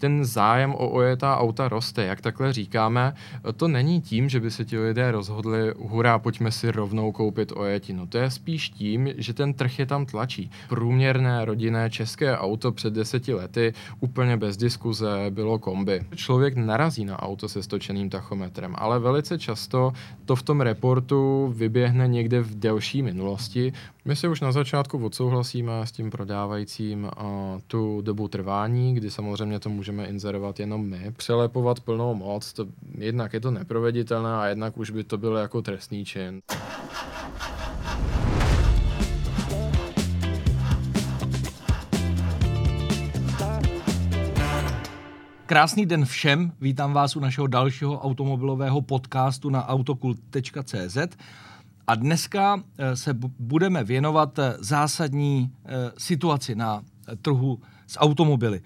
ten zájem o ojetá auta roste. Jak takhle říkáme, to není tím, že by se ti lidé rozhodli, hurá, pojďme si rovnou koupit ojetinu. To je spíš tím, že ten trh je tam tlačí. Průměrné rodinné české auto před 10 lety úplně bez diskuze bylo kombi. Člověk narazí na auto se stočeným tachometrem, ale velice často to v tom reportu vyběhne někde v delší minulosti. My si už na začátku odsouhlasíme s tím prodávajícím tu dobu trvání, kdy samozřejmě to můžeme inzerovat jenom my. Přelepovat plnou moc, to, jednak je to neproveditelné a jednak už by to bylo jako trestný čin. Krásný den všem, vítám vás u našeho dalšího automobilového podcastu na autokult.cz. A dneska se budeme věnovat zásadní situaci na trhu s automobily.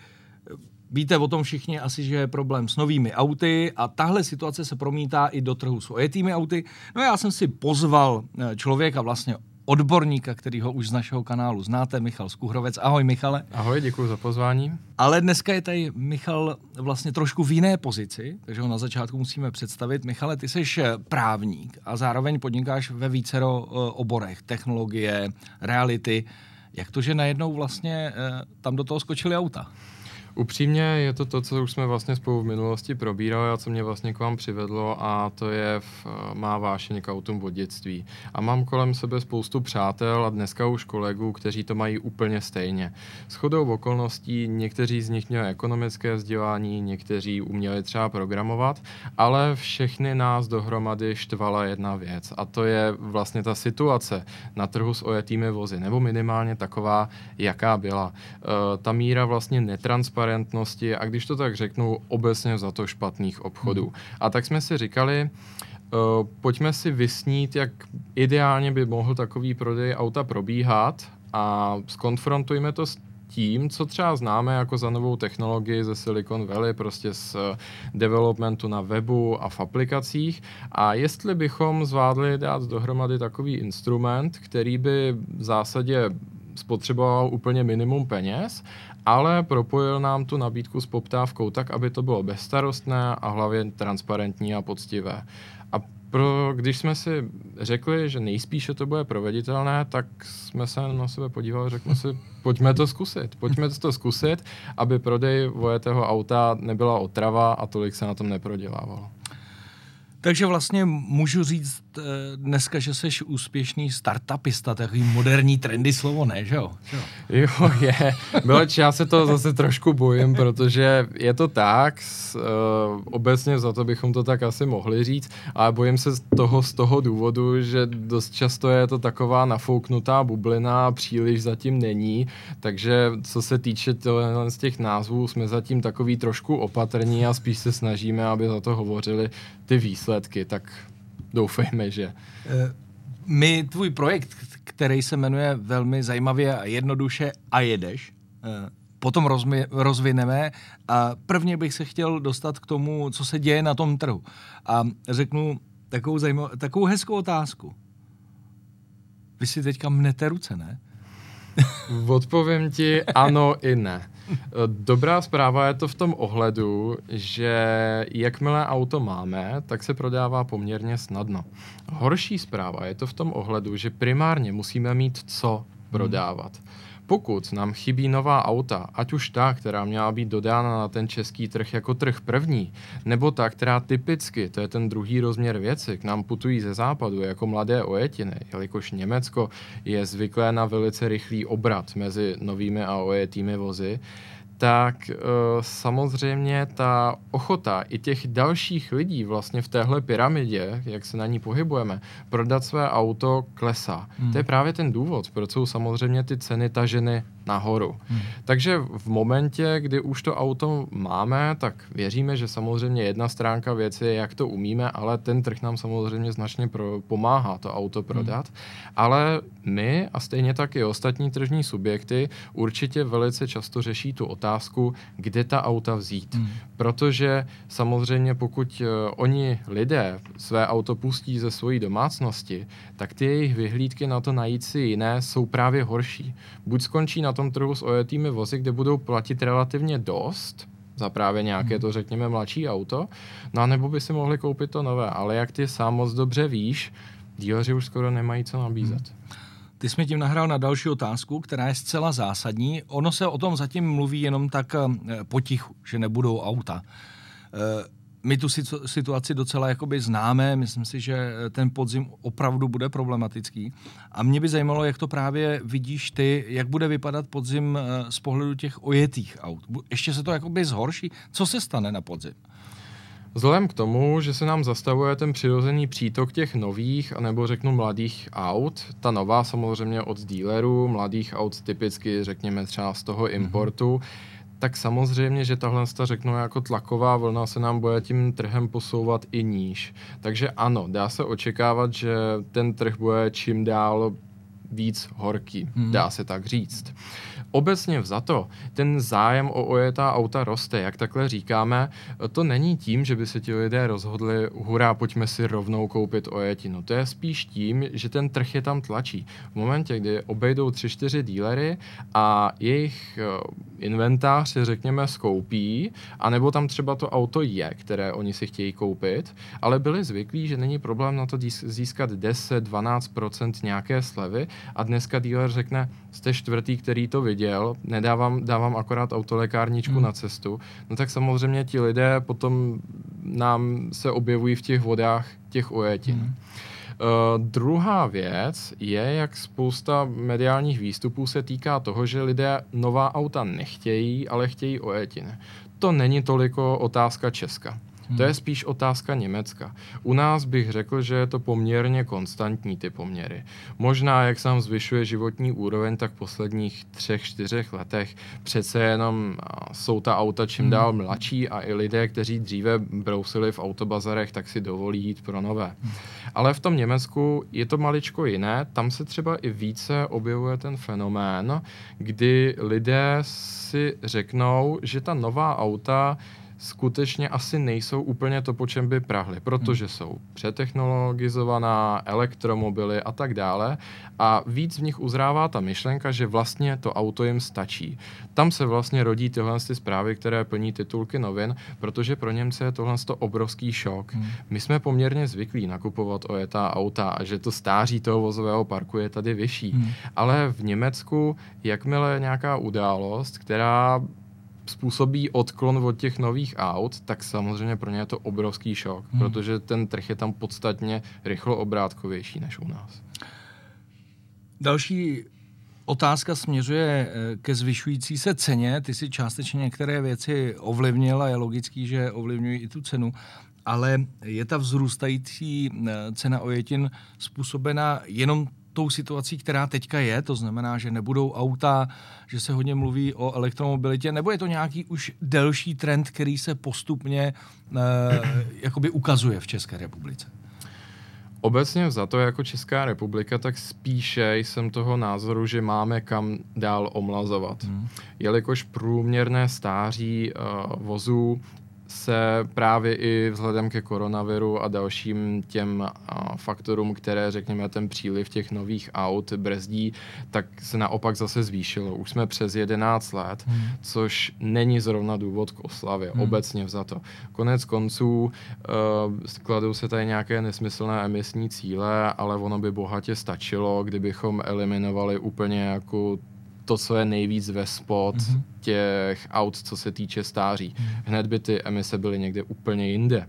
Víte o tom všichni asi, že je problém s novými auty a tahle situace se promítá i do trhu s ojetými auty. No já jsem si pozval člověka, vlastně odborníka, kterýho už z našeho kanálu znáte, Michal Skuhrovec. Ahoj Michale. Ahoj, děkuji za pozvání. Ale dneska je tady Michal vlastně trošku v jiné pozici, takže ho na začátku musíme představit. Michale, ty jsi právník a zároveň podnikáš ve vícero oborech, technologie, reality. Jak to, že najednou vlastně tam do toho skočily auta? Upřímně je to to, co už jsme vlastně spolu v minulosti probírali a co mě vlastně k vám přivedlo, a to je má vášeň k autům od dětství. A mám kolem sebe spoustu přátel a dneska už kolegů, kteří to mají úplně stejně. Shodou okolností někteří z nich měli ekonomické vzdělání, někteří uměli třeba programovat, ale všechny nás dohromady štvala jedna věc, a to je vlastně ta situace na trhu s ojetými vozy, nebo minimálně taková, jaká byla. Ta míra vlastně netransparentnosti, a když to tak řeknu, obecně za to špatných obchodů. A tak jsme si říkali, pojďme si vysnít, jak ideálně by mohl takový prodej auta probíhat, a skonfrontujme to s tím, co třeba známe jako za novou technologii ze Silicon Valley, prostě z developmentu na webu a v aplikacích, a jestli bychom zvládli dát dohromady takový instrument, který by v zásadě spotřeboval úplně minimum peněz, ale propojil nám tu nabídku s poptávkou tak, aby to bylo bezstarostné a hlavně transparentní a poctivé. A když jsme si řekli, že nejspíše to bude proveditelné, tak jsme se na sebe podívali a řekli si, pojďme to zkusit, aby prodej ojetého auta nebyla otrava a tolik se na tom neprodělávalo. Takže vlastně můžu říct dneska, že jsi úspěšný startupista, takový moderní trendy slovo, ne, že jo? Jo, je. Byleč, já se toho zase trošku bojím, protože je to tak, obecně za to bychom to tak asi mohli říct, ale bojím se z toho důvodu, že dost často je to taková nafouknutá bublina, příliš zatím není, takže co se týče z těch názvů, jsme zatím takový trošku opatrní a spíš se snažíme, aby za to hovořili ty výsledky. Tak doufejme, že... My tvůj projekt, který se jmenuje velmi zajímavě a jednoduše A jedeš, potom rozvineme. A prvně bych se chtěl dostat k tomu, co se děje na tom trhu. A řeknu takovou hezkou otázku. Vy si teďka mnete ruce, ne? Odpovím ti ano i ne. Dobrá zpráva je to v tom ohledu, že jakmile auto máme, tak se prodává poměrně snadno. Horší zpráva je to v tom ohledu, že primárně musíme mít co prodávat. Pokud nám chybí nová auta, ať už ta, která měla být dodána na ten český trh jako trh první, nebo ta, která typicky, to je ten druhý rozměr věci, k nám putují ze západu jako mladé ojetiny, jelikož Německo je zvyklé na velice rychlý obrat mezi novými a ojetými vozy, tak samozřejmě ta ochota i těch dalších lidí vlastně v téhle pyramidě, jak se na ní pohybujeme, prodat své auto klesá. To je právě ten důvod, proč jsou samozřejmě ty ceny taženy nahoru. Takže v momentě, kdy už to auto máme, tak věříme, že samozřejmě jedna stránka věci je, jak to umíme, ale ten trh nám samozřejmě značně pomáhá to auto prodat. Ale my a stejně tak i ostatní tržní subjekty určitě velice často řeší tu otázku, kde ta auta vzít. Protože samozřejmě pokud oni lidé své auto pustí ze svojí domácnosti, tak ty jejich vyhlídky na to najít si jiné jsou právě horší. Buď skončí na tom trhu s ojetými vozy, kde budou platit relativně dost, za právě nějaké to, řekněme, mladší auto, no a nebo by si mohli koupit to nové, ale jak ty sám moc dobře víš, díleři už skoro nemají co nabízet. Ty jsi mi tím nahrál na další otázku, která je zcela zásadní. Ono se o tom zatím mluví jenom tak potichu, že nebudou auta. My tu situaci docela jakoby známe, myslím si, že ten podzim opravdu bude problematický. A mě by zajímalo, jak to právě vidíš ty, jak bude vypadat podzim z pohledu těch ojetých aut. Ještě se to jakoby zhorší. Co se stane na podzim? Vzhledem k tomu, že se nám zastavuje ten přirozený přítok těch nových, anebo řeknu mladých aut, ta nová samozřejmě od dealerů, mladých aut typicky řekněme třeba z toho importu, tak samozřejmě, že tahle řeknu jako tlaková vlna se nám bude tím trhem posouvat i níž. Takže ano, dá se očekávat, že ten trh bude čím dál víc horký, dá se tak říct. Obecně vzato, ten zájem o ojetá auta roste, jak takhle říkáme, to není tím, že by se ti lidé rozhodli, hurá, pojďme si rovnou koupit ojetinu. To je spíš tím, že ten trh je tam tlačí. V momentě, kdy obejdou 3-4 dílery a jejich inventář si řekněme skoupí, anebo tam třeba to auto je, které oni si chtějí koupit, ale byli zvyklí, že není problém na to získat 10-12% nějaké slevy a dneska dealer řekne, jste čtvrtý, který to viděl, dávám akorát autolekárničku na cestu, no tak samozřejmě ti lidé potom nám se objevují v těch vodách těch ojetin. Druhá věc je, jak spousta mediálních výstupů se týká toho, že lidé nová auta nechtějí, ale chtějí ojetiny. To není toliko otázka Česka. To je spíš otázka Německa. U nás bych řekl, že je to poměrně konstantní ty poměry. Možná, jak se nám zvyšuje životní úroveň, tak v posledních 3-4 letech přece jenom jsou ta auta čím dál mladší a i lidé, kteří dříve brousili v autobazarech, tak si dovolí jít pro nové. Ale v tom Německu je to maličko jiné, tam se třeba i více objevuje ten fenomén, kdy lidé si řeknou, že ta nová auta skutečně asi nejsou úplně to, po čem by prahly, protože jsou přetechnologizovaná, elektromobily a tak dále a víc v nich uzrává ta myšlenka, že vlastně to auto jim stačí. Tam se vlastně rodí tyhle zprávy, které plní titulky novin, protože pro Němce je tohle obrovský šok. My jsme poměrně zvyklí nakupovat ojetá auta a že to stáří toho vozového parku je tady vyšší, ale v Německu jakmile nějaká událost, která způsobí odklon od těch nových aut, tak samozřejmě pro ně je to obrovský šok, protože ten trh je tam podstatně rychlo obrátkovější než u nás. Další otázka směřuje ke zvyšující se ceně. Ty si částečně některé věci ovlivnil a je logický, že ovlivňují i tu cenu, ale je ta vzrůstající cena ojetin způsobena jenom tou situací, která teďka je, to znamená, že nebudou auta, že se hodně mluví o elektromobilitě, nebo je to nějaký už delší trend, který se postupně jakoby ukazuje v České republice? Obecně vzato jako Česká republika, tak spíše jsem toho názoru, že máme kam dál omlazovat. Jelikož průměrné stáří vozů se právě i vzhledem ke koronaviru a dalším těm faktorům, které, řekněme, ten příliv těch nových aut brzdí, tak se naopak zase zvýšilo. Už jsme přes 11 let, což není zrovna důvod k oslavě, obecně vzato. Konec konců skladou se tady nějaké nesmyslné emisní cíle, ale ono by bohatě stačilo, kdybychom eliminovali úplně jako to, co je nejvíc ve spod těch aut, co se týče stáří. Hned by ty emise byly někde úplně jinde.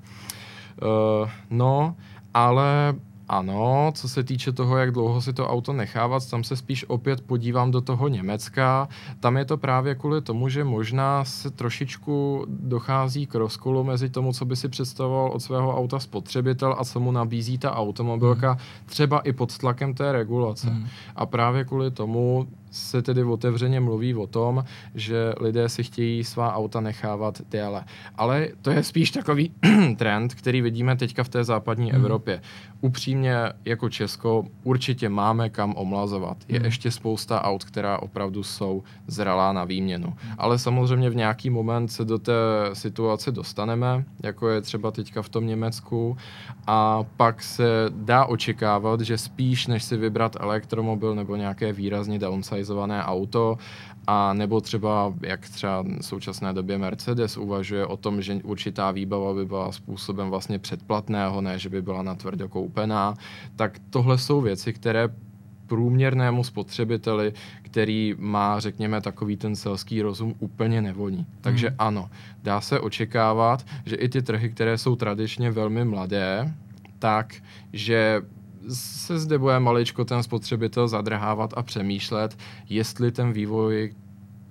No, ale ano, co se týče toho, jak dlouho si to auto nechávat, tam se spíš opět podívám do toho Německa. Tam je to právě kvůli tomu, že možná se trošičku dochází k rozkolu mezi tomu, co by si představoval od svého auta spotřebitel a co mu nabízí ta automobilka, třeba i pod tlakem té regulace. A právě kvůli tomu se tedy otevřeně mluví o tom, že lidé si chtějí svá auta nechávat déle. Ale to je spíš takový trend, který vidíme teďka v té západní Evropě. Upřímně, jako Česko, určitě máme kam omlazovat. Je ještě spousta aut, která opravdu jsou zralá na výměnu. Ale samozřejmě v nějaký moment se do té situace dostaneme, jako je třeba teďka v tom Německu, a pak se dá očekávat, že spíš než si vybrat elektromobil nebo nějaké výrazně downsize personalizované auto, a nebo třeba, jak třeba v současné době Mercedes uvažuje o tom, že určitá výbava by byla způsobem vlastně předplatného, ne že by byla natvrdo koupená, tak tohle jsou věci, které průměrnému spotřebiteli, který má, řekněme, takový ten selský rozum, úplně nevoní. Takže ano, dá se očekávat, že i ty trhy, které jsou tradičně velmi mladé, tak, že se zde bude maličko ten spotřebitel zadrhávat a přemýšlet, jestli ten vývoj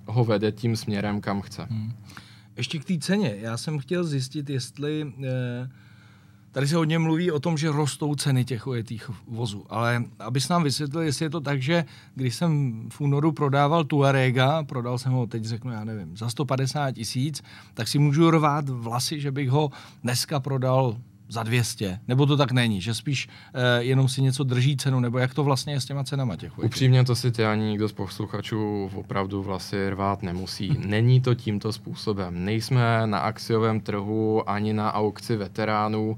ho vede tím směrem, kam chce. Ještě k té ceně. Já jsem chtěl zjistit, jestli... Tady se hodně mluví o tom, že rostou ceny těch ojetých vozů, ale abys nám vysvětlil, jestli je to tak, že když jsem v únoru prodával Tuarega, prodal jsem ho, teď řeknu, já nevím, za 150 000, tak si můžu rvát vlasy, že bych ho dneska prodal za 200, nebo to tak není, že spíš jenom si něco drží cenu, nebo jak to vlastně je s těma cenama těch ojetých? Upřímně, to si tě ani nikdo z posluchačů opravdu vlasy rvát nemusí. Není to tímto způsobem. Nejsme na akciovém trhu ani na aukci veteránů.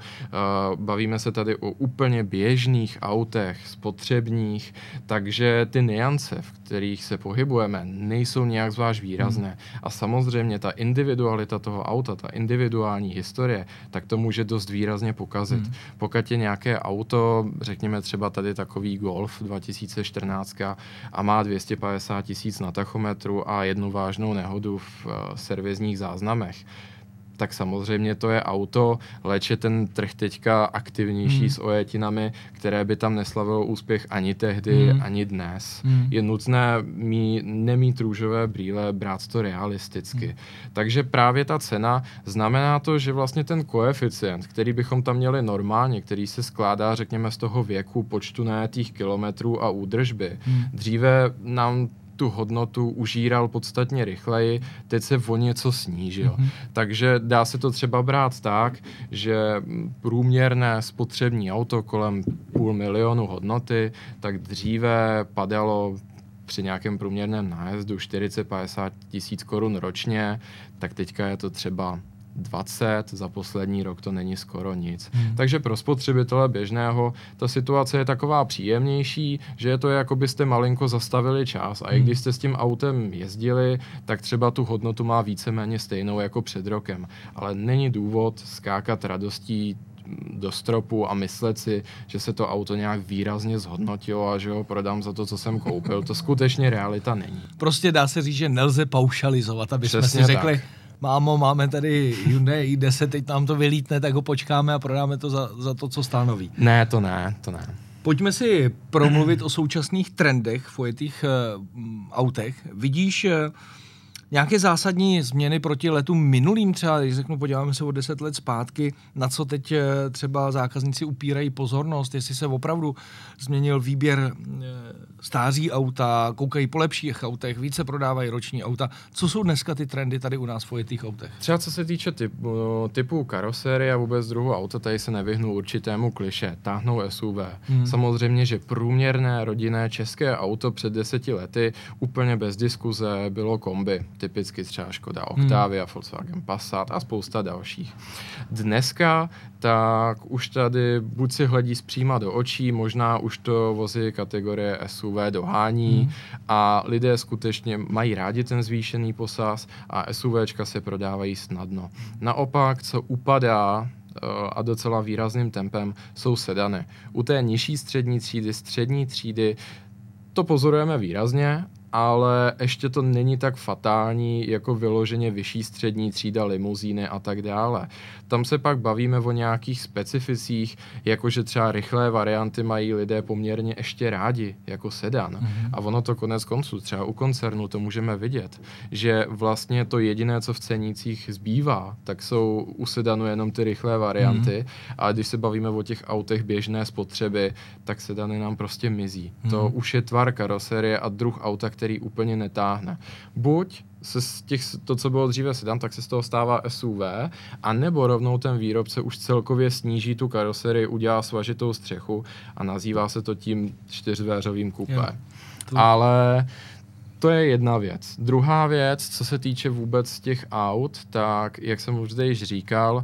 Bavíme se tady o úplně běžných autech, spotřebních, takže ty nuance, v kterých se pohybujeme, nejsou nějak zvlášť výrazné. A samozřejmě ta individualita toho auta, ta individuální historie, tak to může dost výrazně pokazit. Pokud je nějaké auto, řekněme třeba tady takový Golf 2014 a má 250 000 na tachometru a jednu vážnou nehodu v servisních záznamech, tak samozřejmě to je auto, leč je ten trh teďka aktivnější s ojetinami, které by tam neslavilo úspěch ani tehdy, ani dnes. Je nutné nemít růžové brýle, brát to realisticky. Takže právě ta cena znamená to, že vlastně ten koeficient, který bychom tam měli normálně, který se skládá, řekněme, z toho věku, počtu najetých kilometrů a údržby, dříve nám tu hodnotu užíral podstatně rychleji, teď se o něco snížil. Takže dá se to třeba brát tak, že průměrné spotřební auto kolem 500 000 hodnoty, tak dříve padalo při nějakém průměrném nájezdu 40-50 000 korun ročně, tak teďka je to třeba 20, za poslední rok to není skoro nic. Takže pro spotřebitele běžného ta situace je taková příjemnější, že je to, jako byste malinko zastavili čas, a i když jste s tím autem jezdili, tak třeba tu hodnotu má víceméně stejnou jako před rokem. Ale není důvod skákat radostí do stropu a myslet si, že se to auto nějak výrazně zhodnotilo a že ho prodám za to, co jsem koupil. To skutečně realita není. Prostě dá se říct, že nelze paušalizovat, aby jsme si řekli... Tak. Mámo, máme tady Hyundai i10, teď nám to vylítne, tak ho počkáme a prodáme to za to, co stanoví. Ne, to ne, to ne. Pojďme si promluvit o současných trendech v ojetých autech. Vidíš nějaké zásadní změny proti letům minulým třeba, když řeknu, podíváme se o 10 let zpátky, na co teď třeba zákazníci upírají pozornost, jestli se opravdu změnil výběr stáří auta, koukají po lepších autech, více prodávají roční auta. Co jsou dneska ty trendy tady u nás v ojetých autech? Třeba co se týče typu karoserie a vůbec druhu auta, tady se nevyhnul určitému kliše, táhnou SUV. Samozřejmě, že průměrné rodinné české auto před 10 lety úplně bez diskuze bylo kombi. Typicky třeba Škoda Octavia, Volkswagen Passat a spousta dalších. Dneska tak už tady buď si hledí zpříma do očí, možná už to vozy kategorie SUV dohání a lidé skutečně mají rádi ten zvýšený posaz a SUVčka se prodávají snadno. Naopak, co upadá a docela výrazným tempem, jsou sedany. U té nižší střední třídy to pozorujeme výrazně, ale ještě to není tak fatální jako vyloženě vyšší střední třída, limuzíny a tak dále. Tam se pak bavíme o nějakých specificích, jakože třeba rychlé varianty mají lidé poměrně ještě rádi, jako sedan. A ono to konec konců, třeba u koncernu to můžeme vidět, že vlastně to jediné, co v cenících zbývá, tak jsou u sedanu jenom ty rychlé varianty, a když se bavíme o těch autech běžné spotřeby, tak sedany nám prostě mizí. To už je tvar karoserie a druh auta, který úplně netáhne. Buď se z těch, to, co bylo dříve sedan, tak se z toho stává SUV, anebo rovnou ten výrobce už celkově sníží tu karoserii, udělá svažitou střechu a nazývá se to tím čtyřdveřovým kupé. Ale To je jedna věc. Druhá věc, co se týče vůbec těch aut, tak jak jsem už zde již říkal,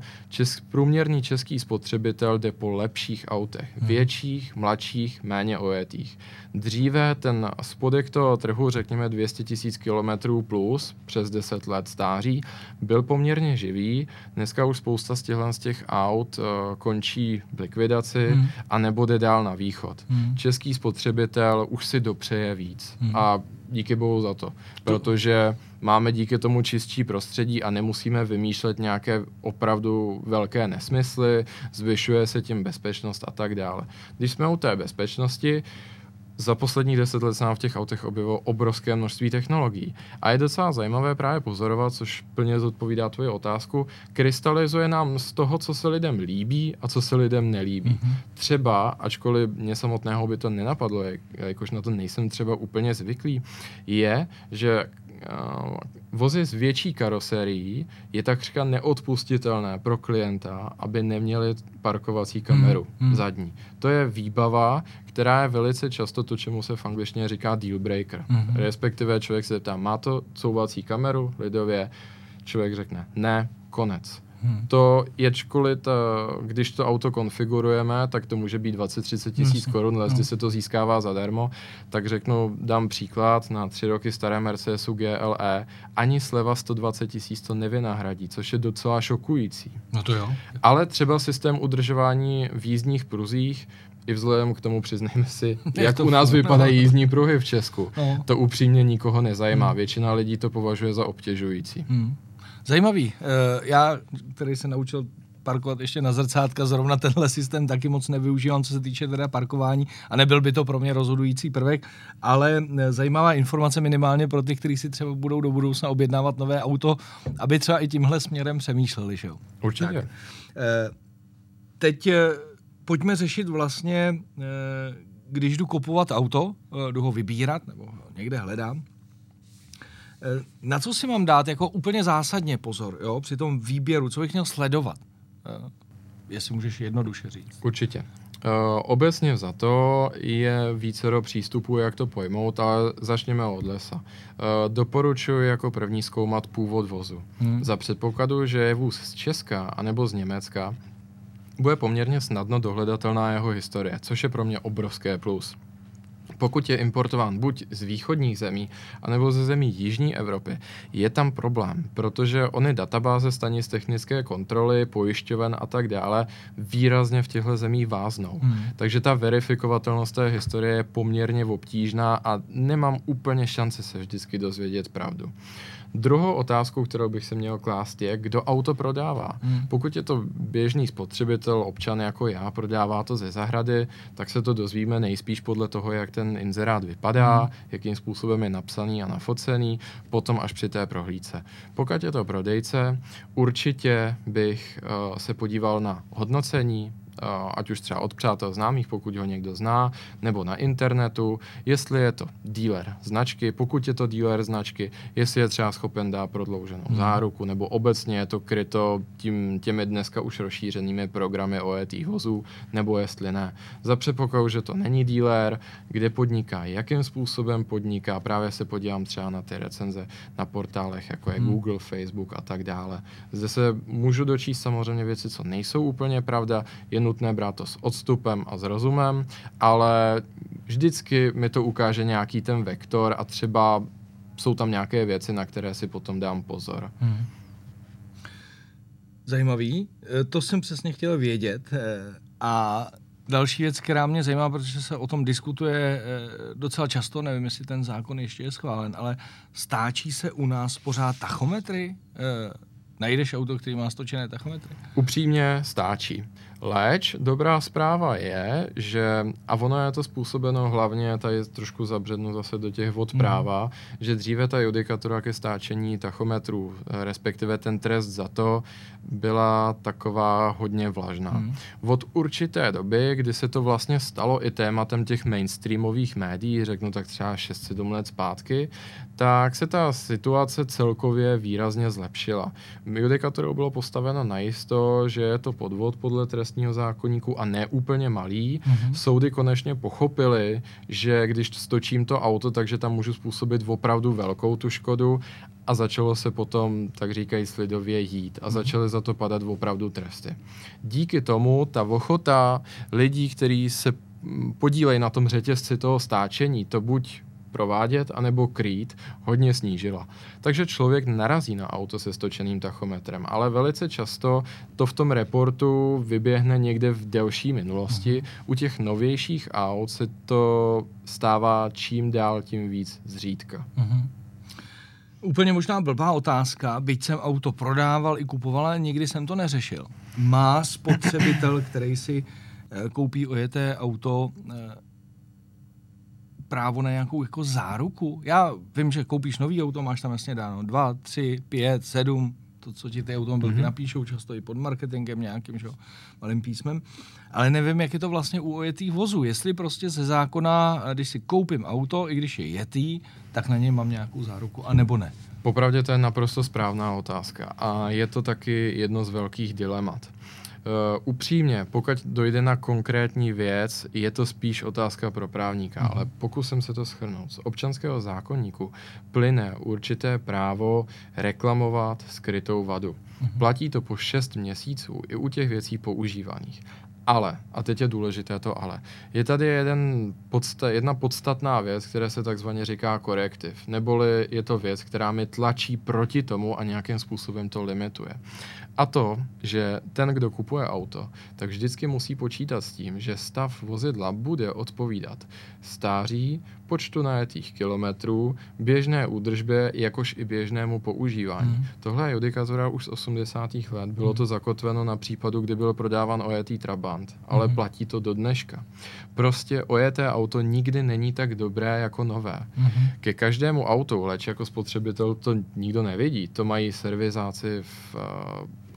průměrný český spotřebitel jde po lepších autech. Větších, mladších, méně ojetých. Dříve ten spodek toho trhu, řekněme 200 000 km plus, přes 10 let stáří, byl poměrně živý. Dneska už spousta z těch aut končí v likvidaci a nebo jde dál na východ. Český spotřebitel už si dopřeje víc. A díky bohu za to, protože máme díky tomu čistší prostředí a nemusíme vymýšlet nějaké opravdu velké nesmysly, zvyšuje se tím bezpečnost a tak dále. Když jsme u té bezpečnosti, za posledních 10 let se nám v těch autech objevilo obrovské množství technologií. A je docela zajímavé právě pozorovat, což plně zodpovídá tvoji otázku, krystalizuje nám z toho, co se lidem líbí a co se lidem nelíbí. Třeba, ačkoliv mě samotného by to nenapadlo, jakož na to nejsem třeba úplně zvyklý, je, že vozy s větší karoserií je takřka neodpustitelné pro klienta, aby neměli parkovací kameru zadní. To je výbava, která je velice často to, čemu se v angličtině říká deal breaker. Respektive člověk se ptá, má to couvací kameru, lidově, člověk řekne ne, konec. To jačkoliv, když to auto konfigurujeme, tak to může být 20-30 tisíc korun, ale se to získává zadarmo, tak řeknu, dám příklad na 3 roky staré Mercedesu GLE, ani sleva 120 tisíc to nevynahradí, což je docela šokující. No to jo. Ale třeba systém udržování v jízdních pruzích, i vzhledem k tomu, přiznejme si, jak u nás vypadají jízdní pruhy v Česku, to upřímně nikoho nezajímá. Většina lidí to považuje za obtěžující. Zajímavý. Já, který se naučil parkovat ještě na zrcátka, zrovna tenhle systém taky moc nevyužívám, co se týče teda parkování a nebyl by to pro mě rozhodující prvek, ale zajímavá informace minimálně pro ty, kteří si třeba budou do budoucna objednávat nové auto, aby třeba i tímhle směrem přemýšleli, že jo? Určitě. Tak. Teď pojďme řešit vlastně, když jdu kupovat auto, jdu ho vybírat nebo někde hledám, na co si mám dát jako úplně zásadně pozor, jo, při tom výběru, co bych měl sledovat? Jestli můžeš jednoduše říct. Určitě. Obecně za to je vícero přístupů, jak to pojmout, ale začněme od lesa. Doporučuji jako první zkoumat původ vozu. Za předpokladu, že je vůz z Česka anebo z Německa, bude poměrně snadno dohledatelná jeho historie, což je pro mě obrovské plus. Pokud je importován buď z východních zemí, anebo ze zemí jižní Evropy, je tam problém, protože ony databáze stanic technické kontroly, pojišťoven a tak dále výrazně v těchto zemích váznou. Takže ta verifikovatelnost té historie je poměrně obtížná a nemám úplně šanci se vždycky dozvědět pravdu. Druhou otázkou, kterou bych se měl klást, je, kdo auto prodává. Pokud je to běžný spotřebitel, občan jako já, prodává to ze zahrady, tak se to dozvíme nejspíš podle toho, jak ten inzerát vypadá, jakým způsobem je napsaný a nafocený, potom až při té prohlídce. Pokud je to prodejce, určitě bych se podíval na hodnocení, ať už třeba od přátel známých, pokud ho někdo zná, nebo na internetu, jestli je to dealer značky, pokud je to dealer značky, jestli je třeba schopen dát prodlouženou záruku, nebo obecně je to kryto těmi dneska už rozšířenými programy ojetých vozů, nebo jestli ne. Za předpokladu, že to není dealer, kde podniká, jakým způsobem podniká, právě se podívám třeba na ty recenze na portálech, jako je Google, Facebook a tak dále. Zde se můžu dočíst samozřejmě věci, co nejsou úplně pravda, nutné brát to s odstupem a s rozumem, ale vždycky mi to ukáže nějaký ten vektor a třeba jsou tam nějaké věci, na které si potom dám pozor. Zajímavý, to jsem přesně chtěl vědět a další věc, která mě zajímá, protože se o tom diskutuje docela často, nevím, jestli ten zákon ještě je schválen, ale stáčí se u nás pořád tachometry? Najdeš auto, který má stočené tachometry? Upřímně stáčí. Leč dobrá zpráva je, že, a ono je to způsobeno hlavně, tady trošku zabřednu zase do těch vod práva, že dříve ta judikatura ke stáčení tachometrů, respektive ten trest za to, byla taková hodně vlažná. Od určité doby, kdy se to vlastně stalo i tématem těch mainstreamových médií, řeknu tak třeba 6-7 let zpátky, tak se ta situace celkově výrazně zlepšila. judikaturou bylo postaveno najisto, že je to podvod podle trestního zákoníku a ne úplně malý. Mm-hmm. Soudy konečně pochopily, že když stočím to auto, takže tam můžu způsobit opravdu velkou tu škodu a začalo se potom, tak říkají lidově, jít a začaly za to padat opravdu tresty. Díky tomu ta ochota lidí, kteří se podílejí na tom řetězci toho stáčení, to buď provádět, anebo krýt, hodně snížila. Takže člověk narazí na auto se stočeným tachometrem, ale velice často to v tom reportu vyběhne někde v delší minulosti. U těch novějších aut se to stává čím dál, tím víc zřídka. Uh-huh. Úplně možná blbá otázka, byť jsem auto prodával i kupoval, ale nikdy jsem to neřešil. Má spotřebitel, který si koupí ojeté auto, právo na nějakou jako záruku? Já vím, že koupíš nový auto, máš tam jasně dáno 2, 3, 5, 7, to, co ti ty automobilky napíšou, často i pod marketingem nějakým, že, malým písmem. Ale nevím, jak je to vlastně u ojetých vozů. Jestli prostě ze zákona, když si koupím auto, i když je jetý, tak na něj mám nějakou záruku, anebo ne? Popravdě to je naprosto správná otázka. A je to taky jedno z velkých dilemat. Upřímně, pokud dojde na konkrétní věc, je to spíš otázka pro právníka, ale pokusím se to shrnout. Z občanského zákoníku plyne určité právo reklamovat skrytou vadu. Platí to po 6 měsíců i u těch věcí používaných. Ale, a teď je důležité to ale, je tady jedna podstatná věc, která se takzvaně říká korektiv, neboli je to věc, která mi tlačí proti tomu a nějakým způsobem to limituje. A to, že ten, kdo kupuje auto, tak vždycky musí počítat s tím, že stav vozidla bude odpovídat stáří, počtu najetých kilometrů, běžné údržbě, jakož i běžnému používání. Tohle je judikatura už z 80. let. Bylo to zakotveno na případu, kdy byl prodáván ojetý Trabant, ale platí to do dneška. Prostě ojeté auto nikdy není tak dobré jako nové. Ke každému autu, leč jako spotřebitel to nikdo nevidí, to mají servizáci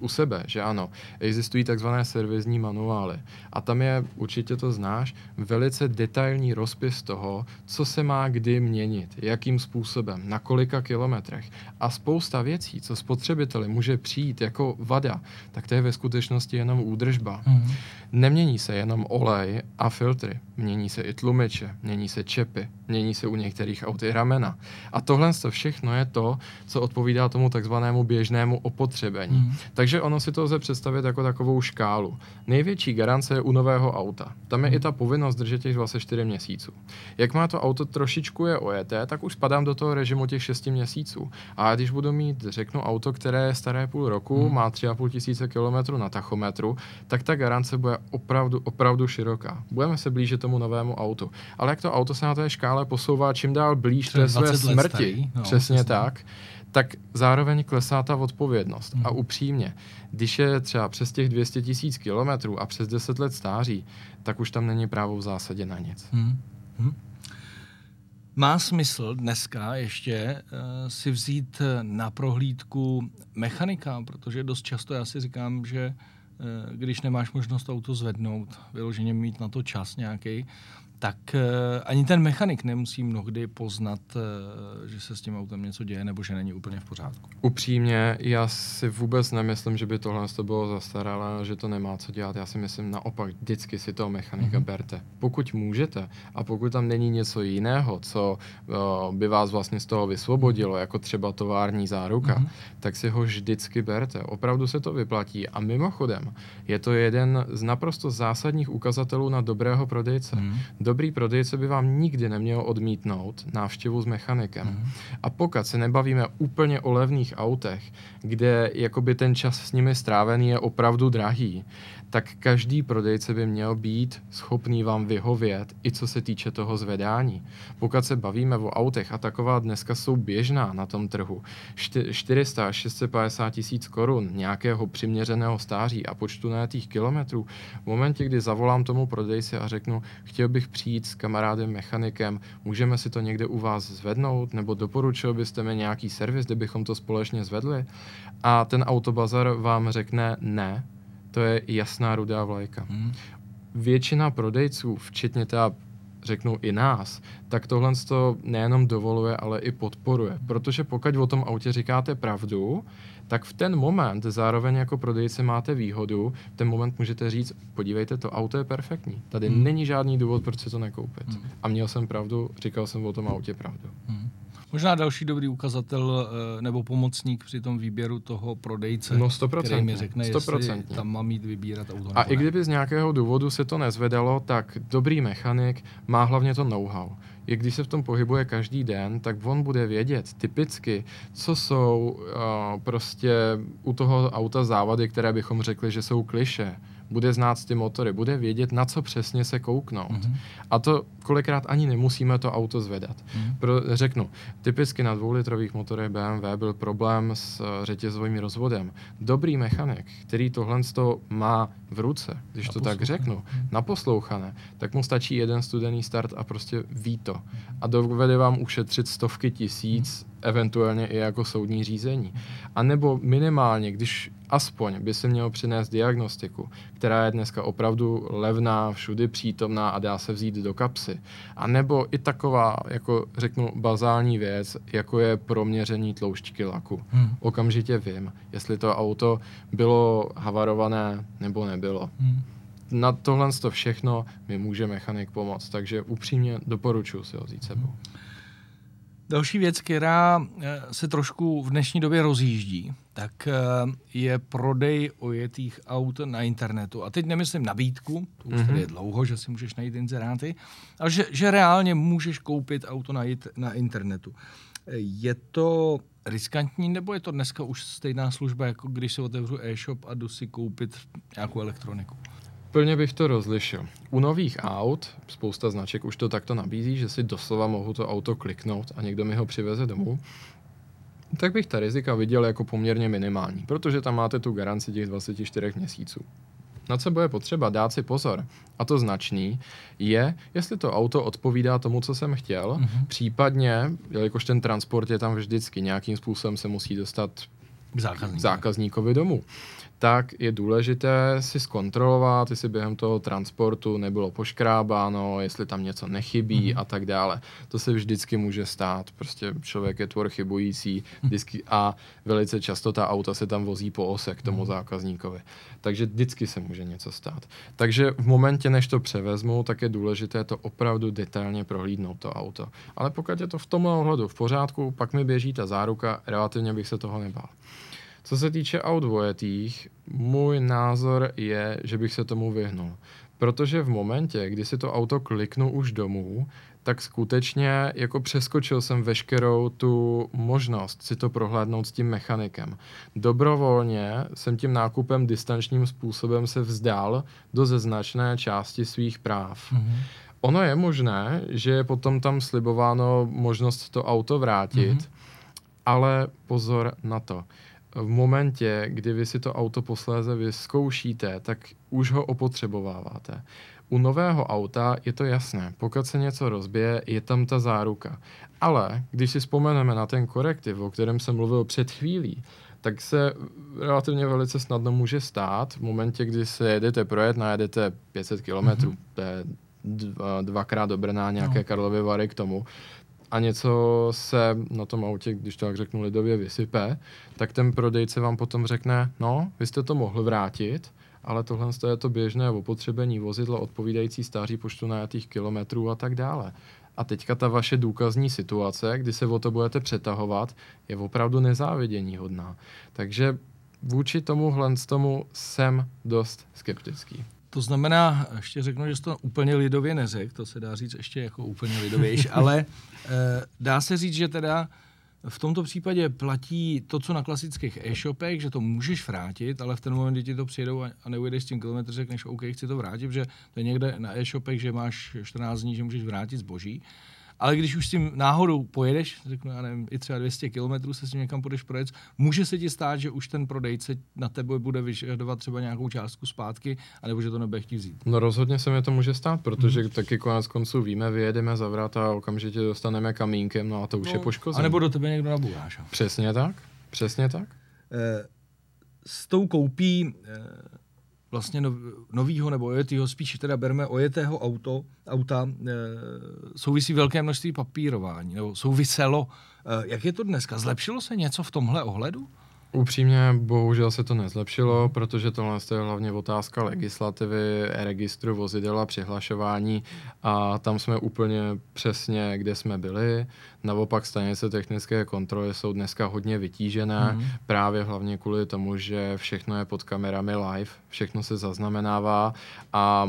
u sebe, že ano. Existují takzvané servisní manuály. A tam je, určitě to znáš, velice detailní rozpis toho, co se má kdy měnit, jakým způsobem, na kolika kilometrech. A spousta věcí, co spotřebiteli může přijít jako vada, tak to je ve skutečnosti jenom údržba. Nemění se jenom olej a filtry. Mění se i tlumiče, mění se čepy, mění se u některých aut i ramena. A tohle všechno je to, co odpovídá tomu takzvanému běžnému opotřebení. Takže ono si to lze představit jako takovou škálu. Největší garance je u nového auta. Tam je i ta povinnost držet těch 24 měsíců. Jak má to auto trošičku je ojeté, tak už spadám do toho režimu těch 6 měsíců. A když budu mít, řeknu, auto, které je staré půl roku, má 3,5 tisíce kilometrů na tachometru, tak ta garance bude opravdu, opravdu široká. Budeme se blížit tomu novému autu. Ale jak to auto se na té škále posouvá čím dál blíž té své smrti, no, přesně tak, tak zároveň klesá ta odpovědnost. A upřímně, když je třeba přes těch 200 tisíc kilometrů a přes 10 let stáří, tak už tam není právo v zásadě na nic. Má smysl dneska ještě si vzít na prohlídku mechanika, protože dost často já si říkám, že když nemáš možnost auto zvednout, vyloženě mít na to čas nějaký, tak ani ten mechanik nemusí mnohdy poznat, že se s tím autem něco děje nebo že není úplně v pořádku. Upřímně, já si vůbec nemyslím, že by tohle bylo zastaralé, že to nemá co dělat. Já si myslím naopak, vždycky si toho mechanika berte. Pokud můžete a pokud tam není něco jiného, co by vás vlastně z toho vysvobodilo, jako třeba tovární záruka, tak si ho vždycky berte. Opravdu se to vyplatí. A mimochodem, je to jeden z naprosto zásadních ukazatelů na dobrého prodejce. Dobrý prodejce by vám nikdy neměl odmítnout návštěvu s mechanikem. A pokud se nebavíme úplně o levných autech, kde jakoby ten čas s nimi strávený je opravdu drahý, tak každý prodejce by měl být schopný vám vyhovět, i co se týče toho zvedání. Pokud se bavíme o autech, a taková dneska jsou běžná na tom trhu, 400 až 650 tisíc korun nějakého přiměřeného stáří a počtu najetých kilometrů, v momentě, kdy zavolám tomu prodejci a řeknu, chtěl bych přijít s kamarádem mechanikem, můžeme si to někde u vás zvednout, nebo doporučil byste mi nějaký servis, kde bychom to společně zvedli, a ten autobazar vám řekne ne, to je jasná rudá vlajka. Většina prodejců, včetně teda, řeknu, i nás, tak tohle to nejenom dovoluje, ale i podporuje. Protože pokud o tom autě říkáte pravdu, tak v ten moment zároveň jako prodejce máte výhodu, v ten moment můžete říct, podívejte, to auto je perfektní. Tady není žádný důvod, proč se to nekoupit. A měl jsem pravdu, říkal jsem o tom autě pravdu. Možná další dobrý ukazatel nebo pomocník při tom výběru toho prodejce, no 100%, který mi řekne, jestli tam mám jít vybírat auto. A i kdyby z nějakého důvodu se to nezvedalo, tak dobrý mechanik má hlavně to know-how. I když se v tom pohybuje každý den, tak on bude vědět typicky, co jsou prostě u toho auta závady, které bychom řekli, že jsou klišé. Bude znát ty motory, bude vědět, na co přesně se kouknout. A to kolikrát ani nemusíme to auto zvedat. Řeknu, typicky na 2litrových motorech BMW byl problém s řetězovým rozvodem. Dobrý mechanik, který tohle má v ruce, když to tak řeknu, naposlouchané, tak mu stačí jeden studený start a prostě ví to. A dovede vám ušetřit stovky tisíc, eventuálně i jako soudní řízení. A nebo minimálně, když aspoň by se mělo přinést diagnostiku, která je dneska opravdu levná, všudy přítomná a dá se vzít do kapsy. A nebo i taková, jako řeknu, bazální věc, jako je proměření tloušťky laku. Okamžitě vím, jestli to auto bylo havarované nebo nebylo. Na tohle to všechno mi může mechanik pomoct, takže upřímně doporučuji si ho vzít sebou. Další věc, která se trošku v dnešní době rozjíždí, tak je prodej ojetých aut na internetu. A teď nemyslím nabídku, to už tady je dlouho, že si můžeš najít inzeráty, ale že reálně můžeš koupit auto na internetu. Je to riskantní, nebo je to dneska už stejná služba, jako když si otevřu e-shop a jdu si koupit nějakou elektroniku? Plně bych to rozlišil. U nových aut, spousta značek už to takto nabízí, že si doslova mohu to auto kliknout a někdo mi ho přiveze domů, tak bych ta rizika viděl jako poměrně minimální, protože tam máte tu garanci těch 24 měsíců. Na co bude potřeba dát si pozor, a to značný, je, jestli to auto odpovídá tomu, co jsem chtěl, případně, jelikož ten transport je tam vždycky, nějakým způsobem se musí dostat zákazníkovi domů, tak je důležité si zkontrolovat, jestli během toho transportu nebylo poškrábáno, jestli tam něco nechybí a tak dále. To se vždycky může stát. Prostě člověk je tvor chybující a velice často ta auta se tam vozí po ose k tomu zákazníkovi. Takže vždycky se může něco stát. Takže v momentě, než to převezmu, tak je důležité to opravdu detailně prohlídnout to auto. Ale pokud je to v tomhle ohledu v pořádku, pak mi běží ta záruka, relativně bych se toho nebál. Co se týče aut ojetých, můj názor je, že bych se tomu vyhnul. Protože v momentě, kdy si to auto kliknu už domů, tak skutečně jako přeskočil jsem veškerou tu možnost si to prohlédnout s tím mechanikem. Dobrovolně jsem tím nákupem distančním způsobem se vzdal do značné části svých práv. Ono je možné, že je potom tam slibováno možnost to auto vrátit, ale pozor na to. V momentě, kdy vy si to auto posléze vyzkoušíte, tak už ho opotřebováváte. U nového auta je to jasné, pokud se něco rozbije, je tam ta záruka. Ale když si vzpomeneme na ten korektiv, o kterém jsem mluvil před chvílí, tak se relativně velice snadno může stát v momentě, kdy se jedete projet, najedete 500 kilometrů, to je dvakrát do Brna, nějaké Karlovy Vary k tomu, a něco se na tom autě, když to tak řeknu lidově, vysype, tak ten prodejce vám potom řekne, no, vy jste to mohl vrátit, ale tohle je to běžné opotřebení vozidla odpovídající stáří počtu najetých kilometrů a tak dále. A teďka ta vaše důkazní situace, kdy se o to budete přetahovat, je opravdu nezáviděníhodná. Takže vůči tomu jsem dost skeptický. To znamená, ještě řeknu, že jsi to úplně lidově neřekl, to se dá říct ještě jako úplně lidovější, ale dá se říct, že teda v tomto případě platí to, co na klasických e-shopech, že to můžeš vrátit, ale v ten moment, kdy ti to přijedou a neujedeš s tím kilometr, řekneš, OK, chci to vrátit, protože to je někde na e-shopech, že máš 14 dní, že můžeš vrátit zboží. Ale když už s tím náhodou pojedeš, řeknu, já nevím, i třeba 200 kilometrů se s tím někam půjdeš projet, může se ti stát, že už ten prodejce na tebe bude vyžadovat třeba nějakou částku zpátky, anebo že to nebude chtít vzít. No rozhodně se mi to může stát, protože taky konec konců víme, vyjedeme za vrat a okamžitě dostaneme kamínkem, no a to už je poškození. A nebo do tebe někdo naburáš. Přesně tak, přesně tak. S tou koupí vlastně novýho nebo ojetýho, spíš teda berme ojetého auta, souvisí velké množství papírování, nebo souviselo. Jak je to dneska? Zlepšilo se něco v tomhle ohledu? Upřímně, bohužel se to nezlepšilo, protože tohle je hlavně otázka legislativy, registru vozidel a přihlašování a tam jsme úplně přesně, kde jsme byli. Naopak stanice technické kontroly jsou dneska hodně vytížené, právě hlavně kvůli tomu, že všechno je pod kamerami live, všechno se zaznamenává a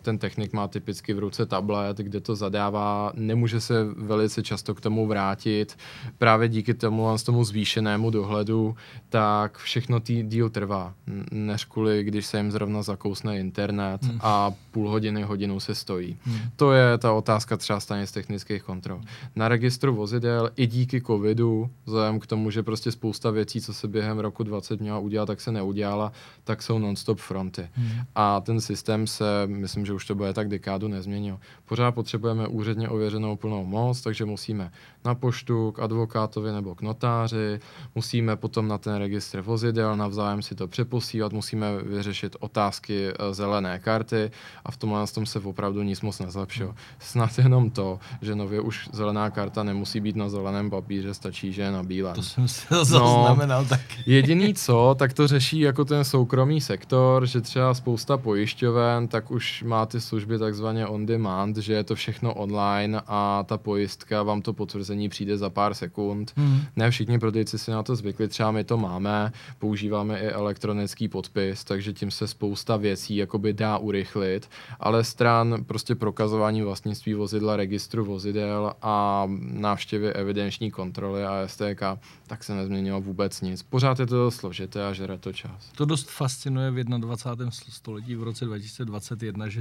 ten technik má typicky v ruce tablet, kde to zadává, nemůže se velice často k tomu vrátit. Právě díky tomu zvýšenému dohledu, tak všechno díl trvá, než kvůli, když se jim zrovna zakousne internet a půl hodiny, hodinu se stojí. To je ta otázka třeba stanic technických kontrol. Na registru vozidel i díky covidu, vzhledem k tomu, že prostě spousta věcí, co se během roku 20 měla udělat, tak se neudělala, tak jsou non-stop fronty. A ten systém se, myslím, že už to bude tak dekádu, nezměnil. Pořád potřebujeme úředně ověřenou plnou moc, takže musíme na poštu, k advokátovi nebo k notáři, musíme potom na ten registr vozidel navzájem si to přeposílat, musíme vyřešit otázky zelené karty a v tomhle tom se opravdu nic moc nezlepšilo. Snad jenom to, že nově už zelená karta nemusí být na zeleném papíře, stačí, že je na bílém. To jsem si zaznamenal taky. Jediný co, tak to řeší jako ten soukromý sektor, že třeba spousta pojišťoven, tak už má ty služby takzvaně on demand, že je to všechno online a ta pojistka vám to potvrzení přijde za pár sekund. Ne všichni prodejci si na to zvykli, třeba my to máme, používáme i elektronický podpis, takže tím se spousta věcí jakoby dá urychlit, ale stran prostě prokazování vlastnictví vozidla, registru vozidel a návštěvy evidenční kontroly a STK, tak se nezměnilo vůbec nic. Pořád je to dost složité a žere to čas. To dost fascinuje v 21. století, v roce 2021, že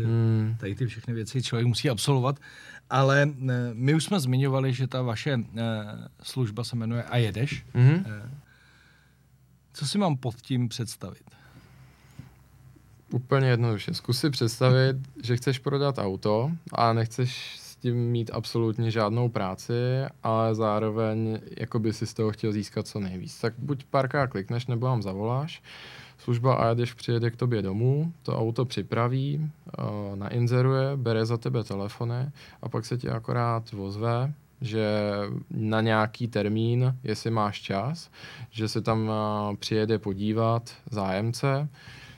tady ty všechny věci člověk musí absolvovat, ale my už jsme zmiňovali, že ta vaše služba se jmenuje A jedeš. Co si mám pod tím představit? Úplně jednoduše. Zkus si představit, že chceš prodat auto a nechceš s tím mít absolutně žádnou práci, ale zároveň jako by si z toho chtěl získat co nejvíc. Tak buď párkrát klikneš, nebo vám zavoláš. Služba A jedeš přijede k tobě domů, to auto připraví, nainzeruje, bere za tebe telefony a pak se ti akorát ozve, že na nějaký termín, jestli máš čas, že se tam přijede podívat zájemce.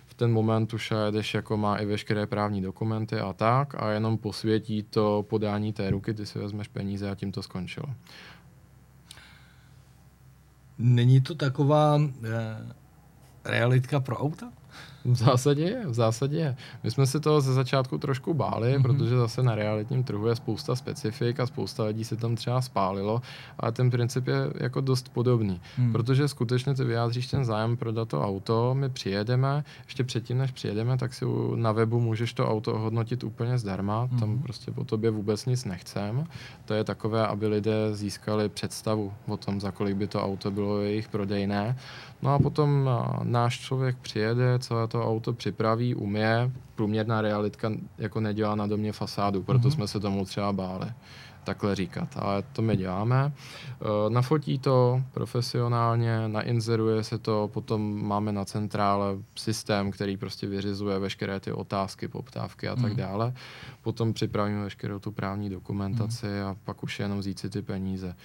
V ten moment už jedeš, jako má i veškeré právní dokumenty a tak, a jenom posvětí to podání té ruky, ty si vezmeš peníze a tím to skončilo. Není to taková realitka pro auta? V zásadě je. My jsme se toho ze začátku trošku báli, protože zase na realitním trhu je spousta specifik a spousta lidí se tam třeba spálilo, ale ten princip je jako dost podobný, protože skutečně ty vyjádříš ten zájem prodat to auto, my přijedeme, ještě předtím, než přijedeme, tak si na webu můžeš to auto ohodnotit úplně zdarma, tam prostě po tobě vůbec nic nechcem. To je takové, aby lidé získali představu o tom, za kolik by to auto bylo jejich prodejné. No a potom náš člověk přijede, celé to auto připraví, umyje. Průměrná realitka jako nedělá na domě fasádu, proto jsme se tomu třeba báli takhle říkat. Ale to my děláme. Nafotí to profesionálně, nainzeruje se to, potom máme na centrále systém, který prostě vyřizuje veškeré ty otázky, poptávky a tak dále. Potom připravíme veškerou tu právní dokumentaci a pak už jenom vzít si ty peníze.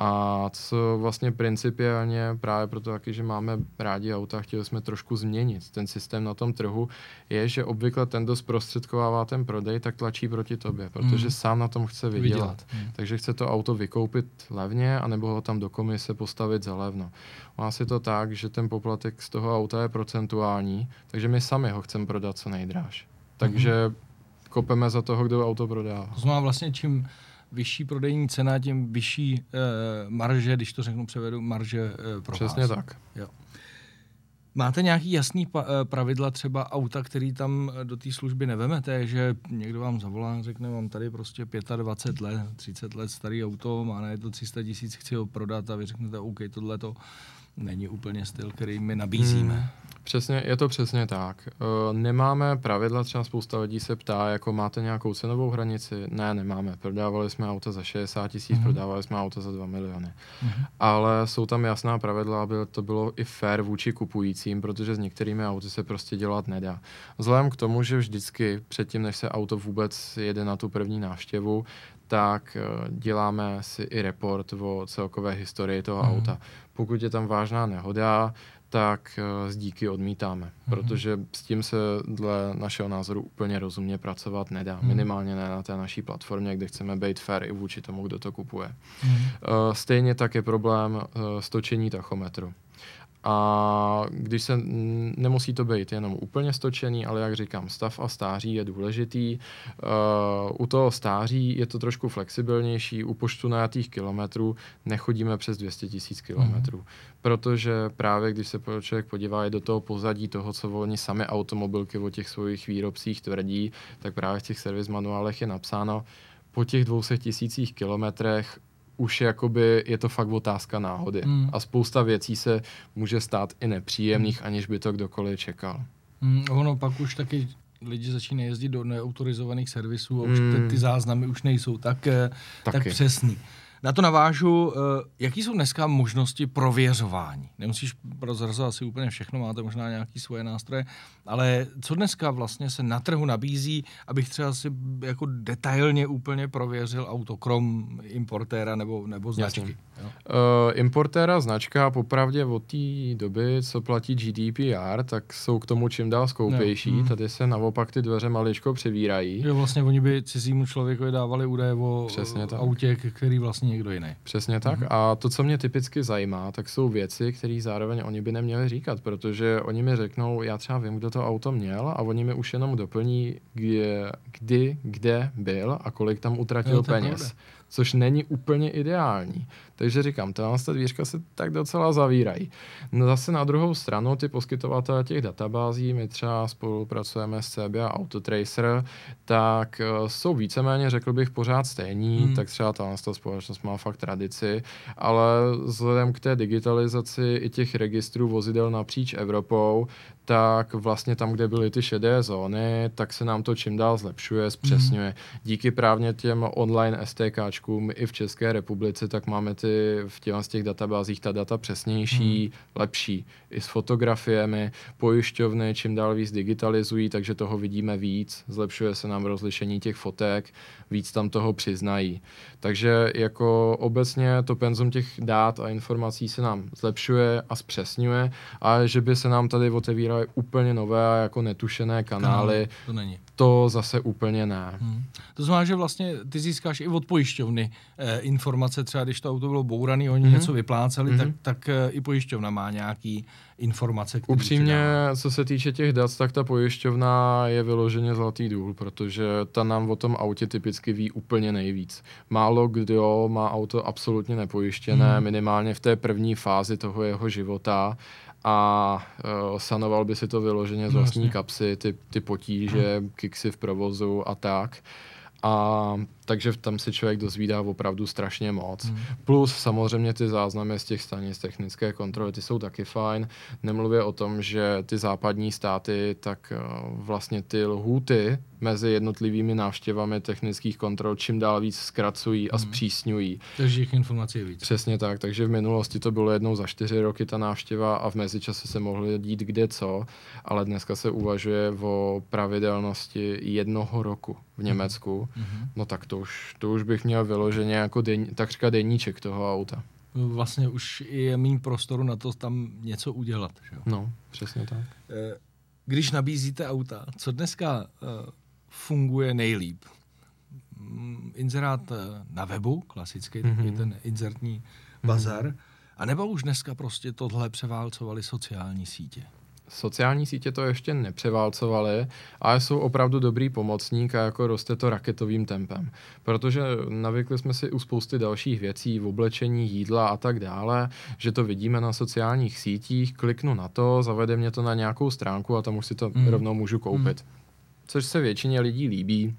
A co vlastně principiálně, právě proto taky, že máme rádi auta, chtěli jsme trošku změnit ten systém na tom trhu, je, že obvykle ten, kdo zprostředkovává ten prodej, tak tlačí proti tobě, protože sám na tom chce vydělat. Takže chce to auto vykoupit levně, anebo ho tam do komise postavit za levno. Má si to tak, že ten poplatek z toho auta je procentuální, takže my sami ho chceme prodat co nejdráž. Takže kopeme za toho, kdo auto prodává. To znamená vlastně čím vyšší prodejní cena, tím vyšší marže, když to řeknu převedu, marže pro vás. Přesně tak. Jo. Máte nějaký jasný pravidla třeba auta, který tam do té služby nevemete, že někdo vám zavolá, řekne vám tady prostě 25 let, 30 let starý auto, má na to 300 000, chci ho prodat a vy řeknete OK, tohle to není úplně styl, který my nabízíme. Přesně, je to přesně tak. Nemáme pravidla, třeba spousta lidí se ptá, jako máte nějakou cenovou hranici? Ne, nemáme. Prodávali jsme auta za 60 000, prodávali jsme auta za 2 miliony. Ale jsou tam jasná pravidla, aby to bylo i fair vůči kupujícím, protože s některými auty se prostě dělat nedá. Vzhledem k tomu, že vždycky předtím, než se auto vůbec jede na tu první návštěvu, tak děláme si i report o celkové historii toho auta. Pokud je tam vážná nehoda, tak zdíky odmítáme, protože s tím se dle našeho názoru úplně rozumně pracovat nedá. Minimálně ne na té naší platformě, kde chceme být fair i vůči tomu, kdo to kupuje. Stejně tak je problém stočení tachometru. A když se nemusí to být jenom úplně stočený, ale jak říkám, stav a stáří je důležitý. U toho stáří je to trošku flexibilnější. U poštunátých kilometrů nechodíme přes 200 tisíc kilometrů. Protože právě když se člověk podívá i do toho pozadí toho, co oni sami automobilky o těch svých výrobcích tvrdí, tak právě v těch servis manuálech je napsáno, po těch 200 tisících kilometrech už jakoby je to fakt otázka náhody. A spousta věcí se může stát i nepříjemných, aniž by to kdokoliv čekal. Ono pak už taky lidi začínají jezdit do neautorizovaných servisů a už ty záznamy už nejsou tak přesný. Na to navážu, jaký jsou dneska možnosti prověřování? Nemusíš prozrazovat si úplně všechno, máte možná nějaké svoje nástroje, ale co dneska vlastně se na trhu nabízí, abych třeba si jako detailně úplně prověřil auto, krom importéra nebo značky? Importéra, značka, popravdě od té doby, co platí GDPR, tak jsou k tomu čím dál skoupější. Tady se naopak ty dveře maličko přivírají. Jo, vlastně oni by cizímu člověku dávali údaje o autě, který vlastně někdo jiný. Přesně tak. A to, co mě typicky zajímá, tak jsou věci, které zároveň oni by neměli říkat, protože oni mi řeknou, já třeba vím, kdo to auto měl, a oni mi už jenom doplní, kde byl a kolik tam utratil peněz. Což není úplně ideální. Takže říkám, ta dvířka se tak docela zavírají. No zase na druhou stranu ty poskytovatelé těch databází, my třeba spolupracujeme s Cebia a Autotracer, tak jsou víceméně, řekl bych, pořád stejní, tak třeba ta společnost má fakt tradici, ale vzhledem k té digitalizaci i těch registrů vozidel napříč Evropou, tak vlastně tam, kde byly ty šedé zóny, tak se nám to čím dál zlepšuje, zpřesňuje. Díky právě těm online STKčkům i v České republice, tak máme ty v těch databázích ta data přesnější, lepší. I s fotografiemi, pojišťovny čím dál víc digitalizují, takže toho vidíme víc, zlepšuje se nám rozlišení těch fotek, víc tam toho přiznají. Takže jako obecně to penzum těch dát a informací se nám zlepšuje a zpřesňuje, a že by se nám tady otevíral úplně nové, jako netušené kanály. To není. To zase úplně ne. To znamená, že vlastně ty získáš i od pojišťovny informace, třeba když to auto bylo bourané, oni něco vypláceli, tak i pojišťovna má nějaký informace. Upřímně, co se týče těch dat, tak ta pojišťovna je vyloženě zlatý důl, protože ta nám o tom autě typicky ví úplně nejvíc. Málo kdo má auto absolutně nepojištěné, minimálně v té první fázi toho jeho života, a sanoval by si to vyloženě z vlastní kapsy, ty potíže, kiksy v provozu a tak. A takže tam se člověk dozvídá opravdu strašně moc. Plus samozřejmě ty záznamy z těch stanic technické kontroly, ty jsou taky fajn. Nemluvě o tom, že ty západní státy, tak vlastně ty lhůty mezi jednotlivými návštěvami technických kontrol čím dál víc zkracují a zpřísňují. Takže jich informací je víc. Přesně tak, takže v minulosti to bylo jednou za 4 roky ta návštěva a v mezičase se mohlo dít kde co, ale dneska se uvažuje o pravidelnosti 1 roku v Německu. No tak to už bych měl vyloženě jako denníček toho auta. Vlastně už je míň prostoru na to tam něco udělat. Že? No, přesně tak. Když nabízíte auta, co dneska funguje nejlíp? Inzerát na webu, klasický, takový ten inzertní bazar, a nebo už dneska prostě tohle převálcovaly sociální sítě? Sociální sítě to ještě nepřeválcovaly, ale jsou opravdu dobrý pomocník a jako roste to raketovým tempem. Protože navykli jsme si u spousty dalších věcí, v oblečení, jídla a tak dále, že to vidíme na sociálních sítích, kliknu na to, zavede mě to na nějakou stránku a tam už si to rovnou můžu koupit. Což se většině lidí líbí.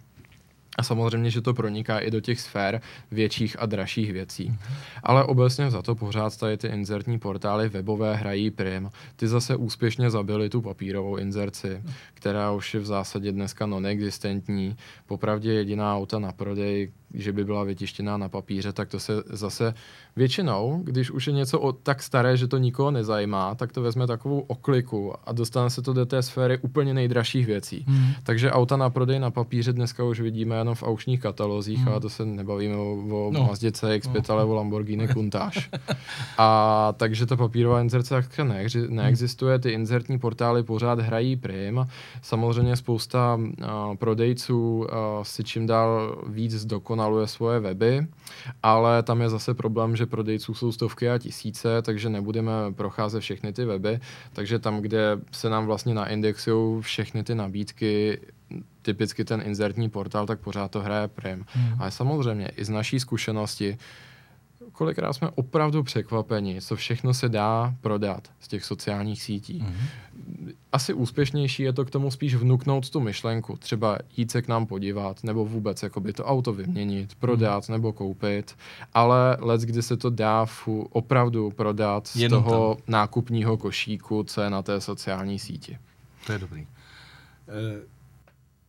A samozřejmě, že to proniká i do těch sfér větších a dražších věcí. Ale obecně za to pořád tady ty inzertní portály webové hrají prim. Ty zase úspěšně zabily tu papírovou inzerci, která už je v zásadě dneska non-existentní. Popravdě jediná auta na prodej, že by byla vytištěná na papíře, tak to se zase většinou, když už je něco tak staré, že to nikoho nezajímá, tak to vezme takovou okliku a dostane se to do té sféry úplně nejdražších věcí. Hmm. Takže auta na prodej na papíře dneska už vidíme jenom v aukčních katalozích, ale to se nebavíme o Mazdě CX-5, ale o Lamborghini Countach. A takže ta papírová inzerce takhle neexistuje, ty inzertní portály pořád hrají prim. Samozřejmě spousta prodejců si čím dál víc zdokonaluje svoje weby, ale tam je zase problém, že prodejců jsou stovky a tisíce, takže nebudeme procházet všechny ty weby, takže tam, kde se nám vlastně naindexují všechny ty nabídky, typicky ten inzertní portál, tak pořád to hraje prim. Ale samozřejmě i z naší zkušenosti, kolikrát jsme opravdu překvapeni, co všechno se dá prodat z těch sociálních sítí. Asi úspěšnější je to k tomu spíš vnuknout tu myšlenku, třeba jít se k nám podívat, nebo vůbec jakoby to auto vyměnit, prodat nebo koupit, ale leckdy se to dá opravdu prodat z jenom toho tam nákupního košíku, co je na té sociální síti. To je dobrý.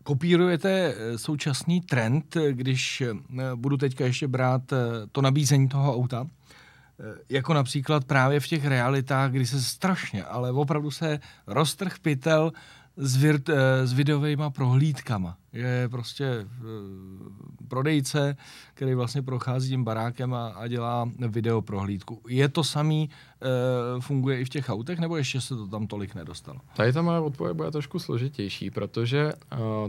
Kopírujete současný trend, když budu teďka ještě brát to nabízení toho auta, jako například právě v těch realitách, kdy se strašně, ale opravdu se roztrh pytel s videovejma prohlídkama. Je prostě prodejce, který vlastně prochází tím barákem a dělá videoprohlídku. Je to samý, funguje i v těch autech, nebo ještě se to tam tolik nedostalo? Tady ta moje odpověď bude trošku složitější, protože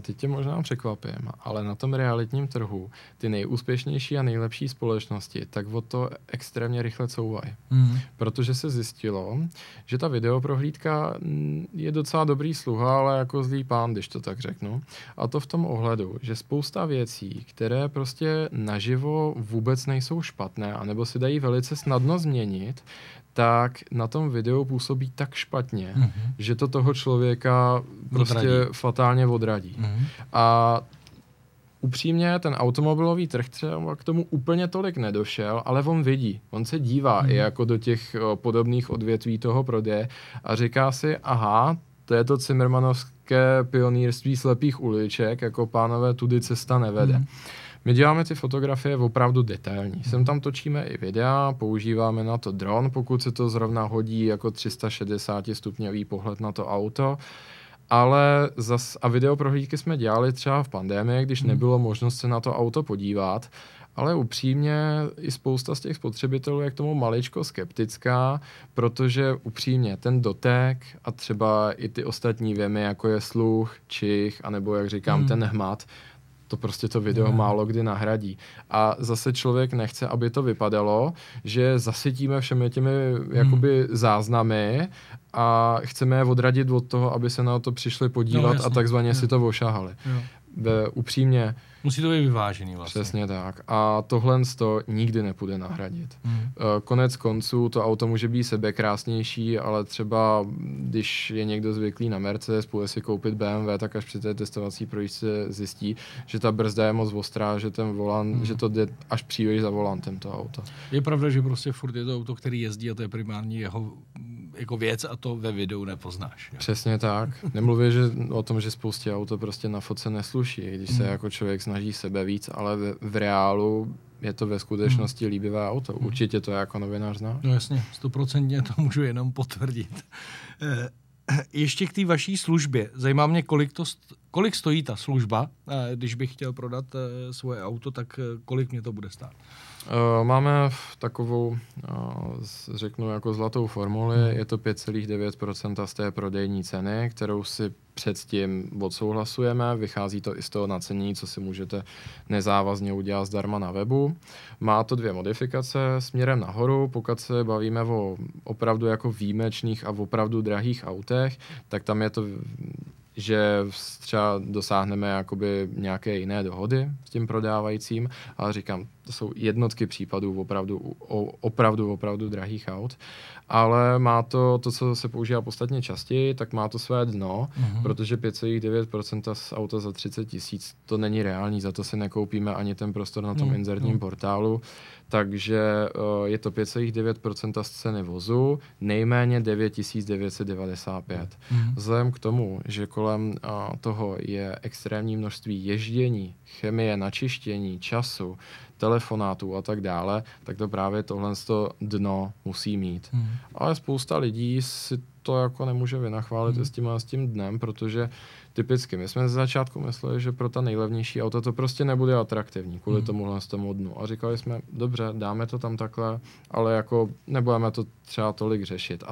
teď tě možná překvapím, ale na tom realitním trhu ty nejúspěšnější a nejlepší společnosti tak o to extrémně rychle couvají. Protože se zjistilo, že ta videoprohlídka je docela dobrý sluha, ale jako zlý pán, když to tak řeknu. A to v tom ohledu, že spousta věcí, které prostě naživo vůbec nejsou špatné, anebo se dají velice snadno změnit, tak na tom videu působí tak špatně, že to toho člověka prostě fatálně odradí. A upřímně ten automobilový trh třeba k tomu úplně tolik nedošel, ale on vidí, on se dívá i jako do těch podobných odvětví toho prodeje a říká si, aha, to je to cimrmanovské pionýrství slepých uliček, jako pánové, tudy cesta nevede. My děláme ty fotografie opravdu detailní. Sem tam točíme i videa, používáme na to dron, pokud se to zrovna hodí jako 360 stupňový pohled na to auto. Ale zas, a videoprohlídky jsme dělali třeba v pandemii, když nebylo možnost se na to auto podívat, ale upřímně i spousta z těch spotřebitelů je k tomu maličko skeptická, protože upřímně ten dotek a třeba i ty ostatní věmy, jako je sluch, čich, anebo jak říkám ten hmat, to prostě to video málo kdy nahradí. A zase člověk nechce, aby to vypadalo, že zasytíme všemi těmi jakoby záznamy a chceme je odradit od toho, aby se na to přišli podívat a takzvaně si to ošahali. Upřímně. Musí to být vyvážený vlastně. Přesně tak. A tohle to nikdy nepůjde nahradit. Konec konců to auto může být sebekrásnější, ale třeba když je někdo zvyklý na Mercedes, půjde si koupit BMW, tak až při té testovací projíždce zjistí, že ta brzda je moc ostrá, že ten volant, že to jde až příliš za volantem to auto. Je pravda, že prostě furt je to auto, který jezdí a to je primární jeho jako věc a to ve videu nepoznáš. Jo? Přesně tak. Nemluvím o tom, že spoustě auto prostě na fotce nesluší, když se jako člověk snaží sebe víc, ale v reálu je to ve skutečnosti líbivé auto. Určitě to jako novinář zná. No jasně, 100% to můžu jenom potvrdit. Ještě k té vaší službě. Zajímá mě, kolik stojí ta služba. Když bych chtěl prodat svoje auto, tak kolik mě to bude stát? Máme takovou, řeknu jako zlatou formuli, je to 5,9% z té prodejní ceny, kterou si předtím odsouhlasujeme, vychází to i z toho nacenění, co si můžete nezávazně udělat zdarma na webu. Má to dvě modifikace směrem nahoru, pokud se bavíme o opravdu jako výjimečných a opravdu drahých autech, tak tam je to, že třeba dosáhneme jakoby nějaké jiné dohody s tím prodávajícím, ale říkám, to jsou jednotky případů opravdu drahých aut, ale má to, co se používá podstatně častěji, tak má to své dno, protože 5,9% z auta za 30 000, to není reální, za to si nekoupíme ani ten prostor na tom inzertním portálu, takže je to 5,9% z ceny vozu, nejméně 9 995. Vzhledem k tomu, že kolem toho je extrémní množství ježdění, chemie, načištění, času, telefonátů a tak dále, tak to právě tohle dno musí mít. Ale spousta lidí si to jako nemůže vynachválit s tím dnem, protože typicky my jsme ze začátku mysleli, že pro ta nejlevnější auta to prostě nebude atraktivní kvůli tomuhle z tomu dnu. A říkali jsme, dobře, dáme to tam takhle, ale jako nebudeme to třeba tolik řešit.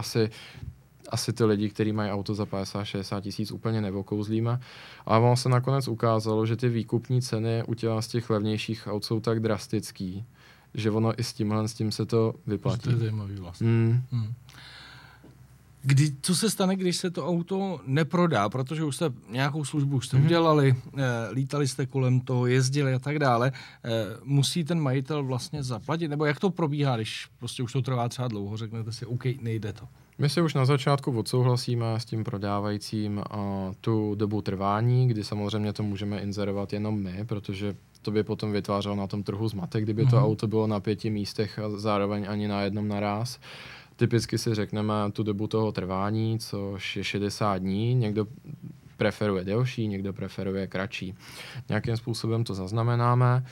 Asi ty lidi, kteří mají auto za 50-60 000, úplně nevokouzlíme. Ale ono se nakonec ukázalo, že ty výkupní ceny u těch z těch levnějších aut jsou tak drastický, že ono i s tímhle s tím se to vyplatí. To je zajímavý vlastně. Co se stane, když se to auto neprodá? Protože už jste nějakou službu udělali, lítali jste kolem toho, jezdili a tak dále. Musí ten majitel vlastně zaplatit? Nebo jak to probíhá, když prostě už to trvá třeba dlouho, řeknete si, OK, nejde to? My si už na začátku odsouhlasíme s tím prodávajícím tu dobu trvání, kdy samozřejmě to můžeme inzerovat jenom my, protože to by potom vytvářelo na tom trhu zmatek, kdyby to auto bylo na 5 místech a zároveň ani na jednom naraz. Typicky si řekneme tu dobu toho trvání, což je 60 dní, někdo preferuje delší, někdo preferuje kratší. Nějakým způsobem to zaznamenáme.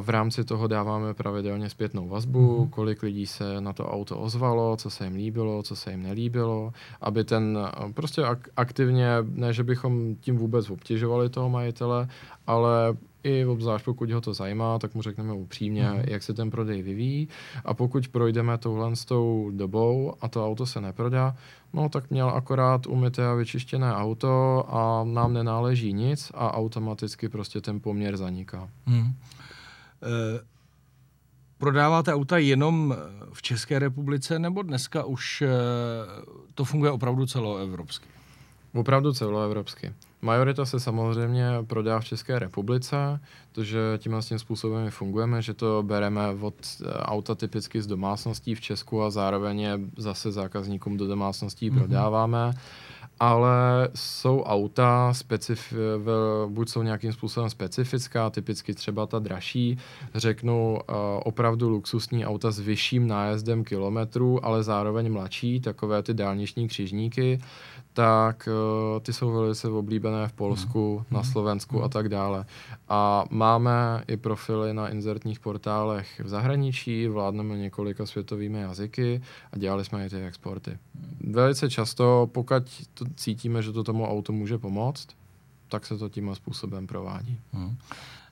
V rámci toho dáváme pravidelně zpětnou vazbu, kolik lidí se na to auto ozvalo, co se jim líbilo, co se jim nelíbilo, aby ten prostě aktivně, ne že bychom tím vůbec obtěžovali toho majitele, ale i obzvlášť pokud ho to zajímá, tak mu řekneme upřímně, jak se ten prodej vyvíjí, a pokud projdeme touhle s tou dobou a to auto se neprodá, no tak měl akorát umyté a vyčištěné auto a nám nenáleží nic a automaticky prostě ten poměr zaniká. Prodáváte auta jenom v České republice, nebo dneska už to funguje opravdu celoevropsky? Opravdu celoevropsky. Majorita se samozřejmě prodá v České republice, protože tímhle s tím způsobem fungujeme, že to bereme od auta typicky z domácností v Česku a zároveň je zase zákazníkům do domácností prodáváme. Ale jsou auta, buď jsou nějakým způsobem specifická, typicky třeba ta dražší, řeknu opravdu luxusní auta s vyšším nájezdem kilometrů, ale zároveň mladší, takové ty dálniční křižníky, tak ty jsou velice oblíbené v Polsku, na Slovensku a tak dále. A máme i profily na inzertních portálech v zahraničí, vládneme několika světovými jazyky a dělali jsme i ty exporty. Velice často, pokud to cítíme, že to tomu auto může pomoct, tak se to tímhle způsobem provádí.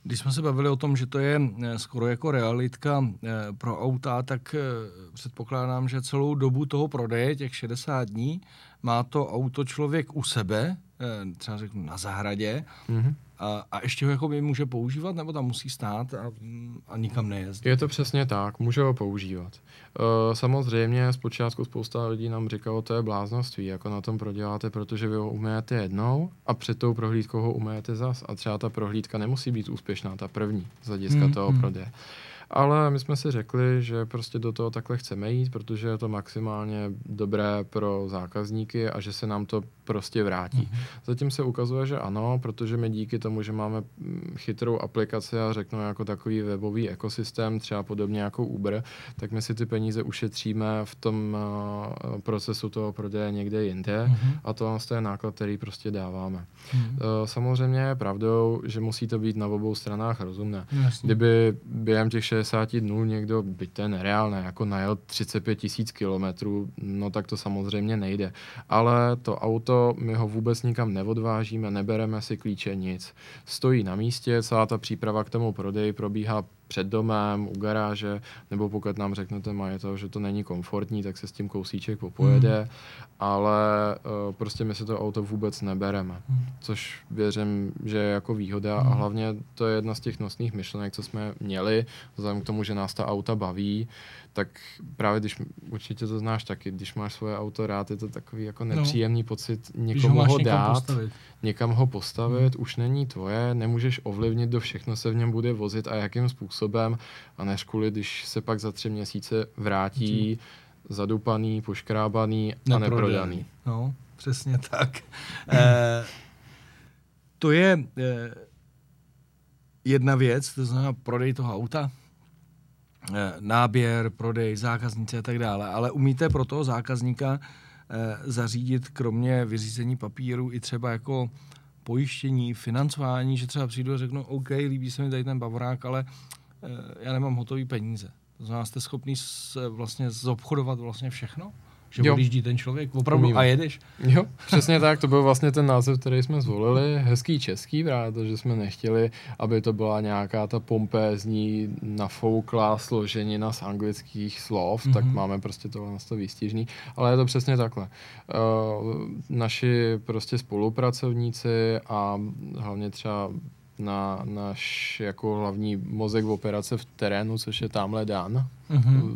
Když jsme se bavili o tom, že to je skoro jako realitka pro auta, tak předpokládám, že celou dobu toho prodeje, těch 60 dní, má to auto člověk u sebe, třeba řeknu na zahradě, a ještě ho jakoby může používat, nebo tam musí stát a nikam nejezdí? Je to přesně tak, může ho používat. Samozřejmě zpočátku spousta lidí nám říkalo, to je bláznoství, jako na tom proděláte, protože vy ho umyjete jednou a před tou prohlídkou ho umyjete zas. A třeba ta prohlídka nemusí být úspěšná, ta první, z hlediska toho prodeje. Ale my jsme si řekli, že prostě do toho takhle chceme jít, protože je to maximálně dobré pro zákazníky a že se nám to prostě vrátí. Zatím se ukazuje, že ano, protože my díky tomu, že máme chytrou aplikaci a řeknu jako takový webový ekosystém, třeba podobně jako Uber, tak my si ty peníze ušetříme v tom procesu toho prodeje někde jinde a to je náklad, který prostě dáváme. Samozřejmě je pravdou, že musí to být na obou stranách rozumné. Kdyby během těch 60 dnů někdo, byť to je nereálné, jako najel 35 000 kilometrů, no tak to samozřejmě nejde. Ale to auto, my ho vůbec nikam neodvážíme, nebereme si klíče, nic. Stojí na místě, celá ta příprava k tomu prodeji probíhá před domem, u garáže, nebo pokud nám řeknete majitel, že to není komfortní, tak se s tím kousíček popojede, ale prostě my si to auto vůbec nebereme, což věřím, že je jako výhoda a hlavně to je jedna z těch nosných myšlenek, co jsme měli, vzhledem k tomu, že nás ta auta baví, tak právě když, určitě to znáš taky, když máš svoje auto rád, je to takový jako nepříjemný pocit někomu ho dát, někam ho postavit, už není tvoje, nemůžeš ovlivnit, do všechno se v něm bude vozit a jakým způsobem, a než kvůli, když se pak za 3 měsíce vrátí zadupaný, poškrábaný a neprodaný. No, přesně tak. To je jedna věc, to znamená prodej toho auta, náběr, prodej, zákaznice a tak dále, ale umíte pro toho zákazníka zařídit kromě vyřízení papíru i třeba jako pojištění, financování, že třeba přijdu a řeknu, OK, líbí se mi tady ten Bavorák, ale já nemám hotový peníze. To znamená, jste schopný vlastně zobchodovat vlastně všechno? Že odjíždí ten člověk opravdu a jedeš. Jo, přesně tak, to byl vlastně ten název, který jsme zvolili, hezký český, protože jsme nechtěli, aby to byla nějaká ta pompézní, nafouklá složenina z anglických slov, tak máme prostě tohle na to výstižný, ale je to přesně takhle. Naši prostě spolupracovníci a hlavně třeba na náš jako hlavní mozek v operace v terénu, což je tamhle Dan,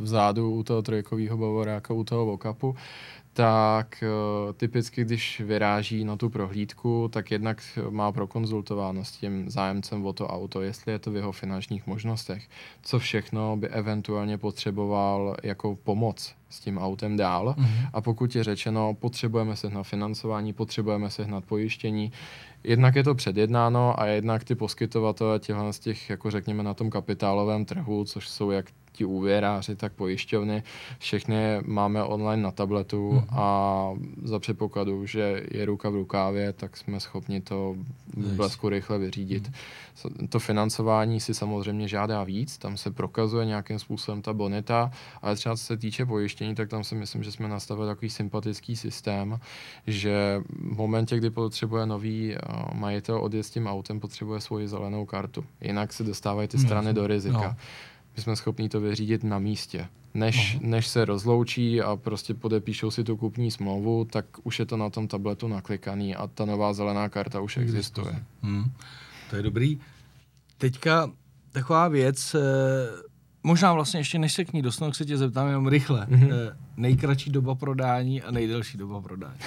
vzadu u toho trojkového Bavoráka, u toho vokapu, tak typicky, když vyráží na tu prohlídku, tak jednak má prokonzultováno s tím zájemcem o to auto, jestli je to v jeho finančních možnostech, co všechno by eventuálně potřeboval jako pomoc s tím autem dál. A pokud je řečeno, potřebujeme sehnat financování, potřebujeme sehnat pojištění, jednak je to předjednáno a jednak ty poskytovatelé těchhle z těch, jako řekněme, na tom kapitálovém trhu, což jsou jak ti úvěráři, tak pojišťovny, všechny máme online na tabletu a za předpokladu, že je ruka v rukávě, tak jsme schopni to v blesku rychle vyřídit. To financování si samozřejmě žádá víc, tam se prokazuje nějakým způsobem ta bonita, ale třeba co se týče pojištění, tak tam si myslím, že jsme nastavili takový sympatický systém, že v momentě, kdy potřebuje nový majitel odjet s tím autem, potřebuje svoji zelenou kartu. Jinak se dostávají ty strany do rizika. My jsme schopni to vyřídit na místě. Než se rozloučí a prostě podepíšou si tu kupní smlouvu, tak už je to na tom tabletu naklikaný a ta nová zelená karta už existuje. To je dobrý. Teďka taková věc, možná vlastně ještě než se k ní dostanu, se tě zeptám jenom rychle. Nejkratší doba prodání a nejdelší doba prodání.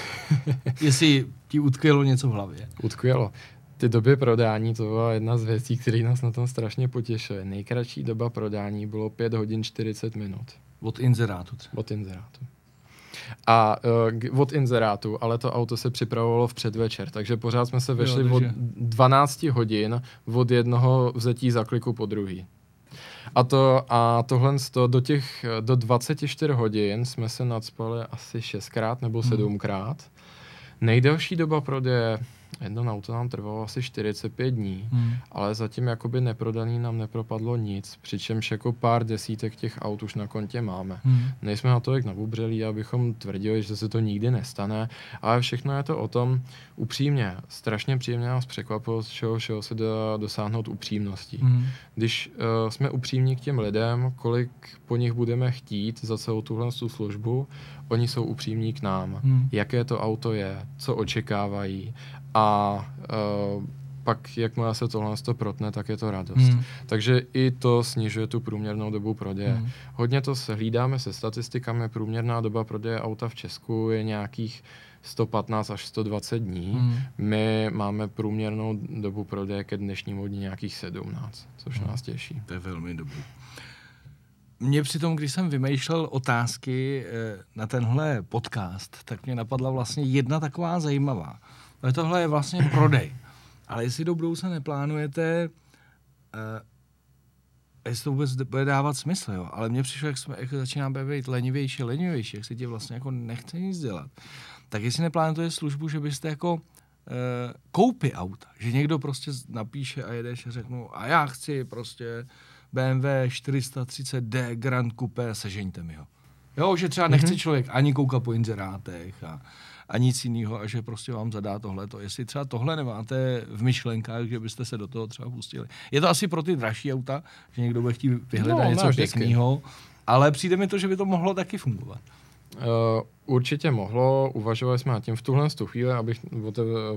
Jestli ti utkvělo něco v hlavě. Utkvělo. Ty doby prodání, to byla jedna z věcí, které nás na tom strašně potěšily. Nejkratší doba prodání bylo 5 hodin 40 minut. Od inzerátu třeba. Od inzerátu. A od inzerátu, ale to auto se připravovalo v předvečer, takže pořád jsme se vešli od 12 hodin od jednoho vzetí zakliku po druhý. A tohle do 24 hodin jsme se nadspali asi 6krát nebo 7krát. Nejdelší doba prodeje, jedno auto nám trvalo asi 45 dní, ale zatím jakoby neprodaný nám nepropadlo nic, přičemž jako pár desítek těch aut už na kontě máme. Nejsme na to jak nabubřelí, abychom tvrdili, že se to nikdy nestane, ale všechno je to o tom upřímně. Strašně příjemně nás překvapilo, z čeho se dá dosáhnout upřímností. Když jsme upřímní k těm lidem, kolik po nich budeme chtít za celou tuhle službu, oni jsou upřímní k nám. Jaké to auto je, co očekávají, a pak, jakmile se tohle protne, tak je to radost. Takže i to snižuje tu průměrnou dobu prodeje. Hodně to hlídáme se statistikami. Průměrná doba prodeje auta v Česku je nějakých 115 až 120 dní. My máme průměrnou dobu prodeje ke dnešnímu dní nějakých 17, což nás těší. To je velmi dobrý. Mě přitom, když jsem vymýšlel otázky na tenhle podcast, tak mě napadla vlastně jedna taková zajímavá. Ale tohle je vlastně prodej. Ale jestli do budoucna neplánujete, jestli to vůbec bude dávat smysl, jo. Ale mně přišlo, jak začínáme být lenivější, jak se ti vlastně jako nechce nic dělat. Tak jestli neplánujete službu, že byste jako koupi auta, že někdo prostě napíše a jedeš a řeknu a já chci prostě BMW 430D Grand Coupé, sežeňte mi ho. Jo, že třeba nechce člověk ani koukat po inzerátech a nic jiného, a že prostě vám zadá tohleto. Jestli třeba tohle nemáte v myšlenkách, že byste se do toho třeba pustili. Je to asi pro ty dražší auta, že někdo bude chtít vyhledat něco pěkného, ale přijde mi to, že by to mohlo taky fungovat. Určitě mohlo, uvažovali jsme nad tím v tuhle chvíli, abych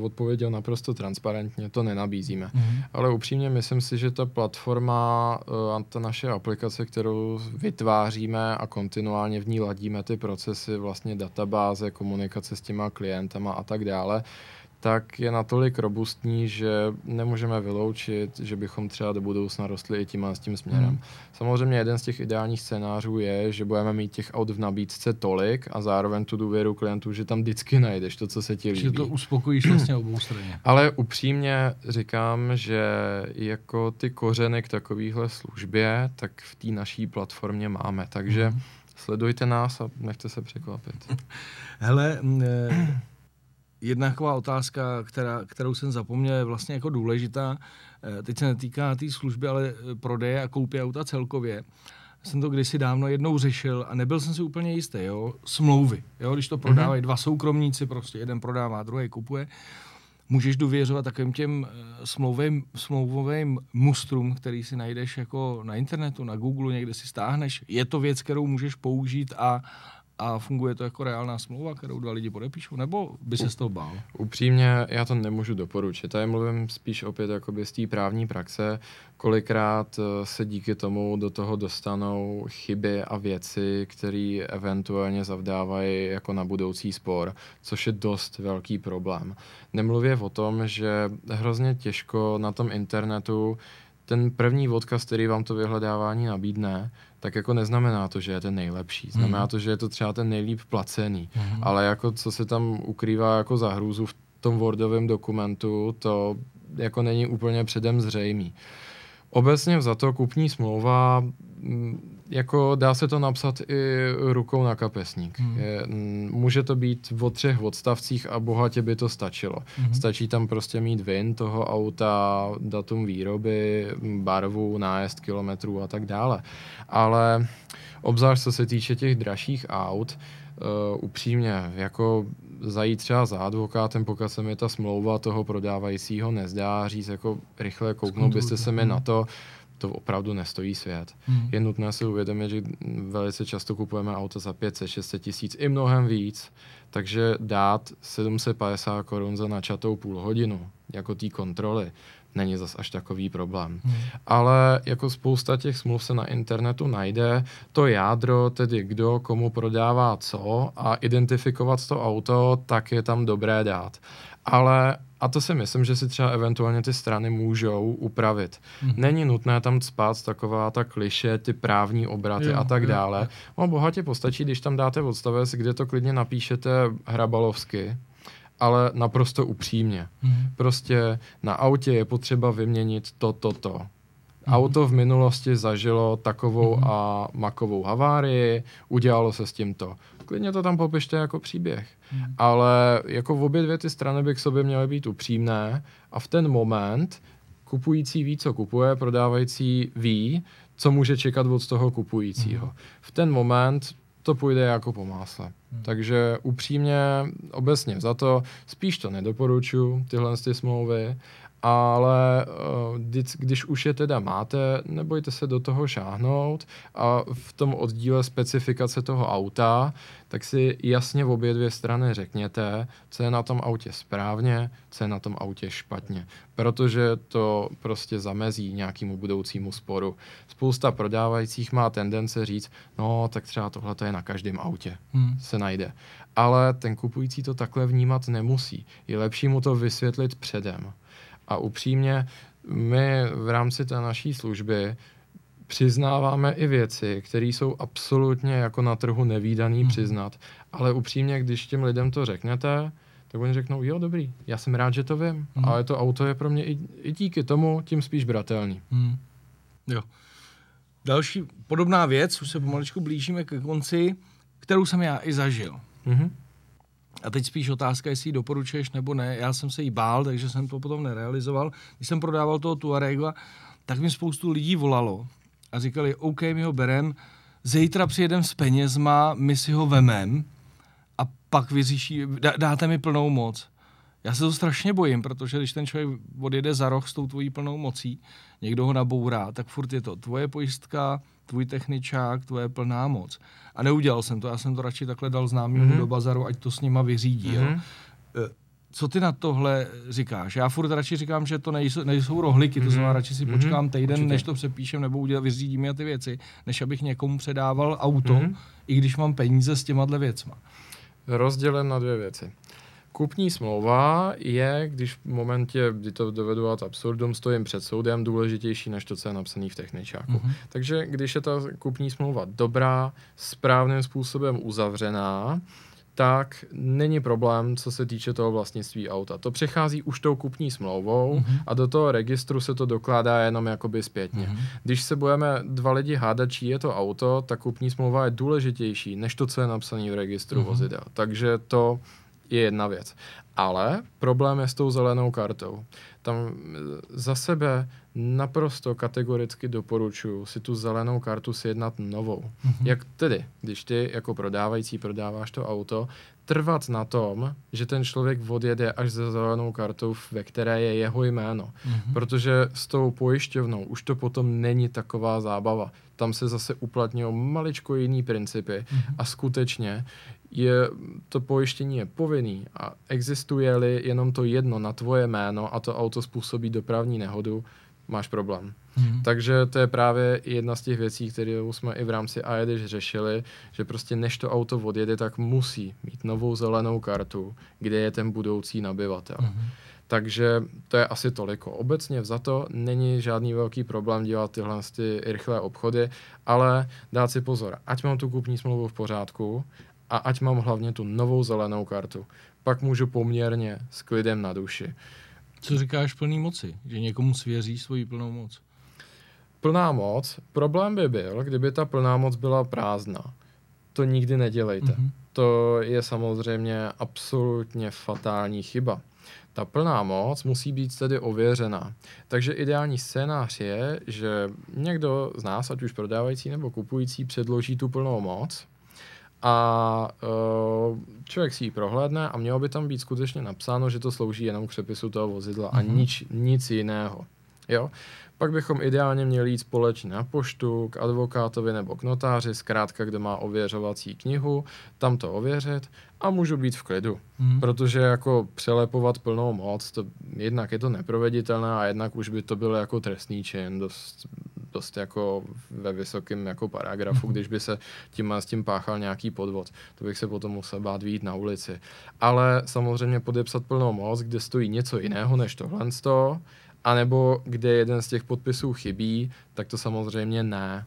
odpověděl naprosto transparentně, to nenabízíme. Mm-hmm. Ale upřímně myslím si, že ta platforma a ta naše aplikace, kterou vytváříme a kontinuálně v ní ladíme ty procesy, vlastně databáze, komunikace s těma klientama a tak dále, tak je natolik robustní, že nemůžeme vyloučit, že bychom třeba do budoucna rostli i tímhle s tím směrem. Hmm. Samozřejmě jeden z těch ideálních scénářů je, že budeme mít těch aut v nabídce tolik a zároveň tu důvěru klientů, že tam vždycky najdeš to, co se ti líbí. Že to uspokojíš vlastně obou straně. Ale upřímně říkám, že jako ty kořeny k takovéhle službě, tak v té naší platformě máme. Takže sledujte nás a nechte se překvapit. Hele... Jedna taková otázka, kterou jsem zapomněl, je vlastně jako důležitá. Teď se netýká té služby, ale prodeje a koupě auta celkově. Jsem to kdysi dávno jednou řešil a nebyl jsem si úplně jistý. Jo? Smlouvy, jo? Když to prodávají dva soukromníci, prostě jeden prodává, druhý kupuje. Můžeš důvěřovat takovým těm smlouvovým mustrům, který si najdeš jako na internetu, na Google, někde si stáhneš. Je to věc, kterou můžeš použít a funguje to jako reálná smlouva, kterou dva lidi podepíšou, nebo by se z toho bál? Upřímně, já to nemůžu doporučit. Tady mluvím spíš opět jakoby z té právní praxe, kolikrát se díky tomu do toho dostanou chyby a věci, které eventuálně zavdávají jako na budoucí spor, což je dost velký problém. Nemluvě o tom, že hrozně těžko na tom internetu ten první odkaz, který vám to vyhledávání nabídne, tak jako neznamená to, že je ten nejlepší. Znamená to, že je to třeba ten nejlíp placený. Ale jako co se tam ukrývá jako za hrůzu v tom Wordovém dokumentu, to jako není úplně předem zřejmý. Obecně vzato kupní smlouva, jako dá se to napsat i rukou na kapesník. Může to být o 3 odstavcích a bohatě by to stačilo. Stačí tam prostě mít VIN toho auta, datum výroby, barvu, nájezd kilometrů a tak dále. Ale obzvlášť co se týče těch dražších aut, upřímně, jako zajít třeba za advokátem, pokud se mi ta smlouva toho prodávajícího nezdá, říct jako rychle kouknout byste se mi na to, to opravdu nestojí svět. Je nutné si uvědomit, že velice často kupujeme auta za 500-600 tisíc i mnohem víc, takže dát 750 korun za načatou půl hodinu jako té kontroly není zas až takový problém. Ale jako spousta těch smluv se na internetu najde, to jádro, tedy kdo komu prodává co a identifikovat to auto, tak je tam dobré dát. Ale, a to si myslím, že si třeba eventuálně ty strany můžou upravit. Není nutné tam cpát taková ta kliše, ty právní obraty a tak dále. No bohatě postačí, když tam dáte odstavec, kde to klidně napíšete hrabalovsky, ale naprosto upřímně. Prostě na autě je potřeba vyměnit to. Auto v minulosti zažilo takovou a makovou havárii, udělalo se s tím to. Klidně to tam popište jako příběh. Ale jako v obě dvě ty strany by k sobě měly být upřímné a v ten moment kupující ví, co kupuje, prodávající ví, co může čekat od toho kupujícího. V ten moment to půjde jako po másle. Takže upřímně, obecně za to, spíš to nedoporučuji, tyhle ty smlouvy, ale když už je teda máte, nebojte se do toho šáhnout a v tom oddíle specifikace toho auta, tak si jasně v obě dvě strany řekněte, co je na tom autě správně, co je na tom autě špatně. Protože to prostě zamezí nějakému budoucímu sporu. Spousta prodávajících má tendence říct, no tak třeba tohle je na každém autě, se najde. Ale ten kupující to takhle vnímat nemusí. Je lepší mu to vysvětlit předem. A upřímně, my v rámci té naší služby přiznáváme i věci, které jsou absolutně jako na trhu nevídaný přiznat. Ale upřímně, když těm lidem to řeknete, tak oni řeknou, jo, dobrý, já jsem rád, že to vím, ale to auto je pro mě i díky tomu tím spíš bratelný. Jo. Další podobná věc, už se pomaličku blížíme ke konci, kterou jsem já i zažil. A teď spíš otázka, jestli ji doporučuješ nebo ne. Já jsem se jí bál, takže jsem to potom nerealizoval. Když jsem prodával toho Tuarega, tak mi spoustu lidí volalo a říkali, OK, my ho berem, zítra přijedem s penězma, my si ho vemem a pak vyřeší, dáte mi plnou moc. Já se to strašně bojím, protože když ten člověk odjede za roh s tou tvojí plnou mocí, někdo ho nabourá, tak furt je to tvoje pojistka, tvůj techničák, tvoje plná moc. A neudělal jsem to, já jsem to radši takhle dal známýmu do bazaru, ať to s nima vyřídí. Mm-hmm. Jo. Co ty na tohle říkáš? Já furt radši říkám, že to nejsou rohlíky, to znamená, radši si počkám týden, než to přepíšem nebo vyřídím já ty věci, než abych někomu předával auto, i když mám peníze s těma věcma. Rozdělen na dvě věci. Kupní smlouva je, když v momentě, kdy to dovedu ad absurdum, stojím před soudem, důležitější než to, co je napsané v techničáku. Takže když je ta kupní smlouva dobrá, správným způsobem uzavřená, tak není problém, co se týče toho vlastnictví auta. To přechází už tou kupní smlouvou a do toho registru se to dokládá jenom jakoby zpětně. Když se budeme dva lidi hádat, čí je to auto, tak kupní smlouva je důležitější než to, co je napsané v registru vozidel. Takže to je jedna věc. Ale problém je s tou zelenou kartou. Tam za sebe naprosto kategoricky doporučuji si tu zelenou kartu sjednat novou. Jak tedy, když ty jako prodávající prodáváš to auto, trvat na tom, že ten člověk odjede až se zelenou kartou, ve které je jeho jméno. Protože s tou pojišťovnou už to potom není taková zábava. Tam se zase uplatňují maličko jiný principy a skutečně to pojištění je povinný a existuje-li jenom to jedno na tvoje jméno a to auto způsobí dopravní nehodu, máš problém. Takže to je právě jedna z těch věcí, kterou jsme i v rámci A jedeš řešili, že prostě než to auto odjede, tak musí mít novou zelenou kartu, kde je ten budoucí nabyvatel. Takže to je asi toliko. Obecně vzato není žádný velký problém dělat tyhle ty rychlé obchody, ale dát si pozor, ať mám tu kupní smlouvu v pořádku, a ať mám hlavně tu novou zelenou kartu, pak můžu poměrně s klidem na duši. Co říkáš plný moci? Že někomu svěříš svoji plnou moc? Plná moc? Problém by byl, kdyby ta plná moc byla prázdná. To nikdy nedělejte. To je samozřejmě absolutně fatální chyba. Ta plná moc musí být tedy ověřená. Takže ideální scénář je, že někdo z nás, ať už prodávající nebo kupující, předloží tu plnou moc a člověk si ji prohlédne a mělo by tam být skutečně napsáno, že to slouží jenom k přepisu toho vozidla a nic jiného. Jo? Pak bychom ideálně měli jít společně na poštu, k advokátovi nebo k notáři, zkrátka kdo má ověřovací knihu, tam to ověřit a můžu být v klidu. Protože jako přelepovat plnou moc, to, jednak je to neproveditelné a jednak už by to bylo jako trestný čin, dost jako ve vysokém jako paragrafu, když by se s tím páchal nějaký podvod. To bych se potom musel bát vyjít na ulici. Ale samozřejmě podepsat plnou moc, kde stojí něco jiného než tohle sto, anebo kde jeden z těch podpisů chybí, tak to samozřejmě ne.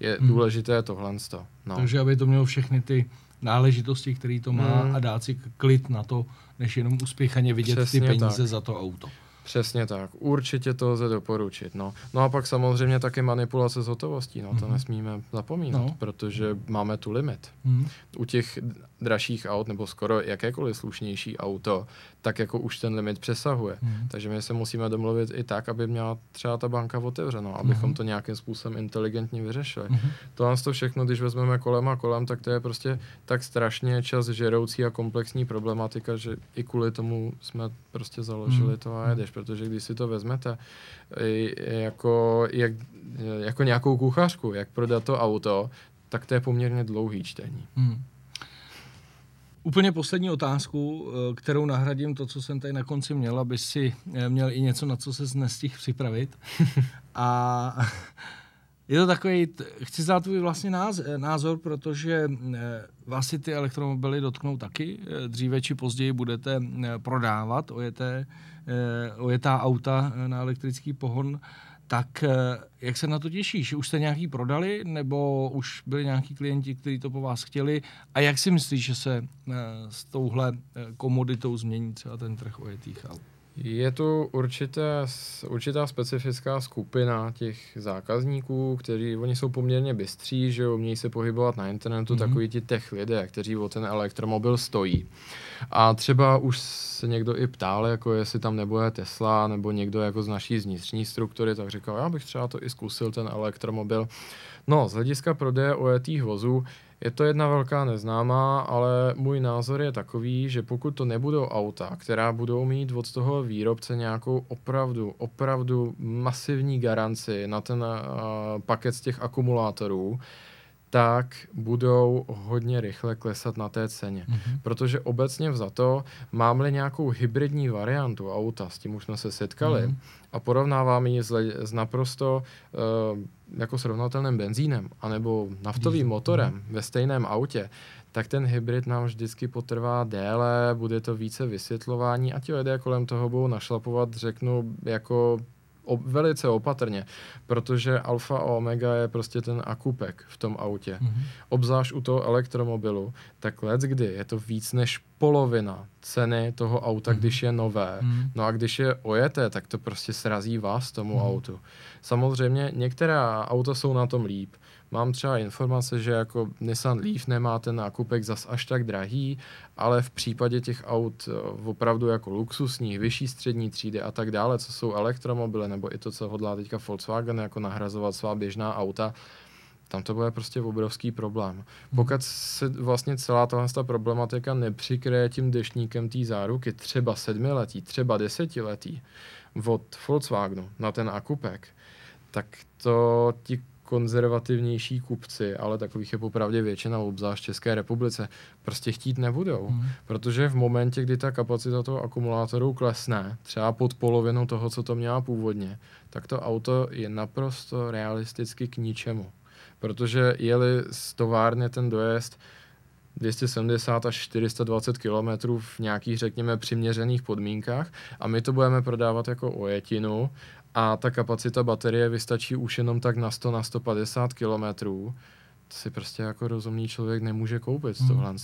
Je důležité tohle sto. No. Takže aby to mělo všechny ty náležitosti, které to má a dát si klid na to, než jenom uspěchaně vidět přesně ty peníze tak za to auto. Přesně tak. Určitě to lze doporučit. No a pak samozřejmě taky manipulace s hotovostí. To nesmíme zapomínat, protože máme tu limit. U těch dražších aut nebo skoro jakékoliv slušnější auto, tak jako už ten limit přesahuje. Takže my se musíme domluvit i tak, aby měla třeba ta banka otevřeno, abychom to nějakým způsobem inteligentně vyřešili. Tohle to všechno, když vezmeme kolem a kolem, tak to je prostě tak strašně čas žeroucí a komplexní problematika, že i kvůli tomu jsme prostě založili to A jedeš, protože když si to vezmete jako nějakou kuchařku, jak prodat to auto, tak to je poměrně dlouhý čtení. Úplně poslední otázku, kterou nahradím to, co jsem tady na konci měl, aby si měl i něco, na co ses nestihl připravit. A je to takový, chci znát tvůj vlastně názor, protože vás si ty elektromobily dotknou taky. Dříve či později budete prodávat ojetá auta na elektrický pohon. Tak jak se na to těšíš? Už jste nějaký prodali, nebo už byli nějaký klienti, kteří to po vás chtěli? A jak si myslíš, že se s touhle komoditou změní třeba ten trh ojetých aut? Je tu určitá specifická skupina těch zákazníků, kteří, oni jsou poměrně bystří, že umějí se pohybovat na internetu, takový ti tech lidé, kteří o ten elektromobil stojí. A třeba už se někdo i ptal, jako jestli tam nebude Tesla, nebo někdo jako z naší vnitřní struktury, tak říkal, já bych třeba to i zkusil, ten elektromobil. Z hlediska prodeje ojetých vozů Je to jedna velká neznámá, ale můj názor je takový, že pokud to nebudou auta, která budou mít od toho výrobce nějakou opravdu masivní garanci na ten paket z těch akumulátorů, tak budou hodně rychle klesat na té ceně. Mm-hmm. Protože obecně vzato, máme-li nějakou hybridní variantu auta, s tím už jsme se setkali, a porovnáváme ji s naprosto jako srovnatelným benzínem anebo naftovým motorem ve stejném autě, tak ten hybrid nám vždycky potrvá déle, bude to více vysvětlování a ti lidé kolem toho budou našlapovat, řeknu, jako velice opatrně, protože alfa a omega je prostě ten akupek v tom autě. Mm-hmm. Obzvlášť u toho elektromobilu, tak leckdy je to víc než polovina ceny toho auta, když je nové. No a když je ojeté, tak to prostě srazí vás tomu autu. Samozřejmě některá auta jsou na tom líp. Mám třeba informace, že jako Nissan Leaf nemá ten nákupek zas až tak drahý, ale v případě těch aut opravdu jako luxusních, vyšší střední třídy a tak dále, co jsou elektromobily, nebo i to, co hodlá teďka Volkswagen jako nahrazovat svá běžná auta, tam to bude prostě obrovský problém. Pokud se vlastně celá ta problematika nepřikryje tím deštníkem té záruky, třeba 7letý, třeba 10letý od Volkswagenu na ten nákupek, tak to ti konzervativnější kupci, ale takových je popravdě většina, obzvlášť v České republice, prostě chtít nebudou. Protože v momentě, kdy ta kapacita toho akumulátoru klesne, třeba pod polovinu toho, co to měla původně, tak to auto je naprosto realisticky k ničemu. Protože je-li z továrny ten dojezd 270 až 420 kilometrů v nějakých, řekněme, přiměřených podmínkách a my to budeme prodávat jako ojetinu a ta kapacita baterie vystačí už jenom tak na 100 na 150 kilometrů, to si prostě jako rozumný člověk nemůže koupit tohle.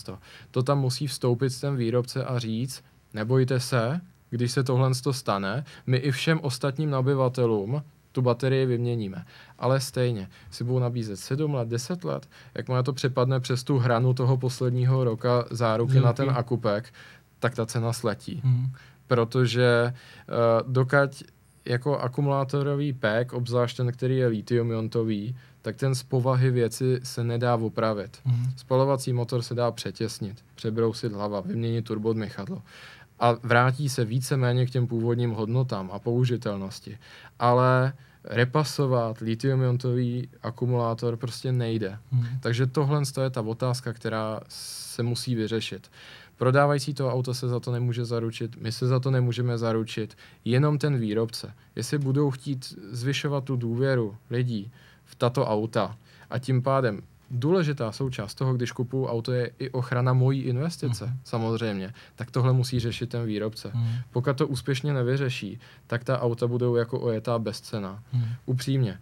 To tam musí vstoupit ten výrobce a říct, nebojte se, když se tohle stane, my i všem ostatním nabyvatelům tu baterii vyměníme. Ale stejně si budou nabízet 7 let, 10 let, jakmile to přepadne přes tu hranu toho posledního roka záruky na ten akupek, tak ta cena sletí. Protože dokud jako akumulátorový pack, obzvlášť ten, který je litium-iontový, tak ten z povahy věci se nedá opravit. Spalovací motor se dá přetěsnit, přebrousit hlava, vyměnit turbodmychadlo. A vrátí se víceméně k těm původním hodnotám a použitelnosti. Ale repasovat litium-iontový akumulátor prostě nejde. Takže tohle je ta otázka, která se musí vyřešit. Prodávající toho auta se za to nemůže zaručit, my se za to nemůžeme zaručit, jenom ten výrobce. Jestli budou chtít zvyšovat tu důvěru lidí v tato auta a tím pádem důležitá součást toho, když kupuju auto, je i ochrana mojí investice, samozřejmě. Tak tohle musí řešit ten výrobce. Pokud to úspěšně nevyřeší, tak ta auta budou jako ojetá bezcenná. Upřímně,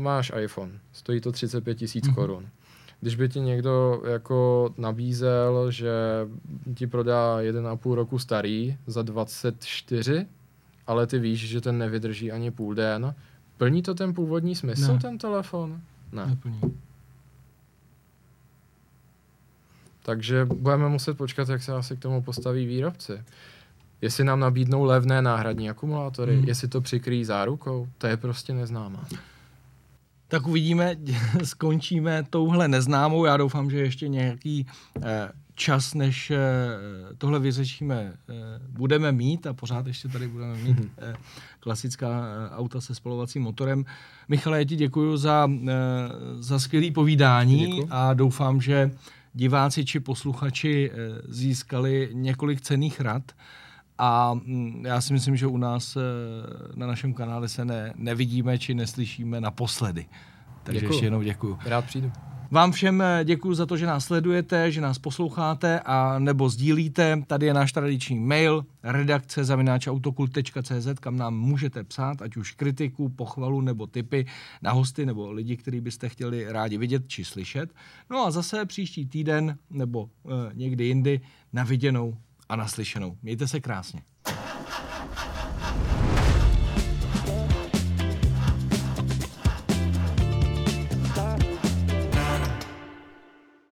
máš iPhone, stojí to 35 000 korun. Když by ti někdo jako nabízel, že ti prodá 1,5 roku starý za 24, ale ty víš, že ten nevydrží ani půl den, plní to ten původní smysl, ten telefon? Ne. Neplní. Takže budeme muset počkat, jak se asi k tomu postaví výrobci. Jestli nám nabídnou levné náhradní akumulátory, jestli to přikryjí zárukou, to je prostě neznámá. Tak uvidíme, skončíme touhle neznámou. Já doufám, že ještě nějaký čas, než tohle vyřešíme, budeme mít a pořád ještě tady budeme mít klasická auta se spalovacím motorem. Michale, já ti děkuju za skvělý povídání. Děkuju. A doufám, že diváci či posluchači získali několik cenných rad a já si myslím, že u nás na našem kanále se nevidíme či neslyšíme naposledy. Takže děkuju. Ještě jednou děkuju. Rád přijdu. Vám všem děkuju za to, že nás sledujete, že nás posloucháte a nebo sdílíte. Tady je náš tradiční mail redakce@autokult.cz, kam nám můžete psát, ať už kritiku, pochvalu nebo tipy na hosty nebo lidi, který byste chtěli rádi vidět či slyšet. No a zase příští týden nebo někdy jindy na viděnou a naslyšenou. Mějte se krásně.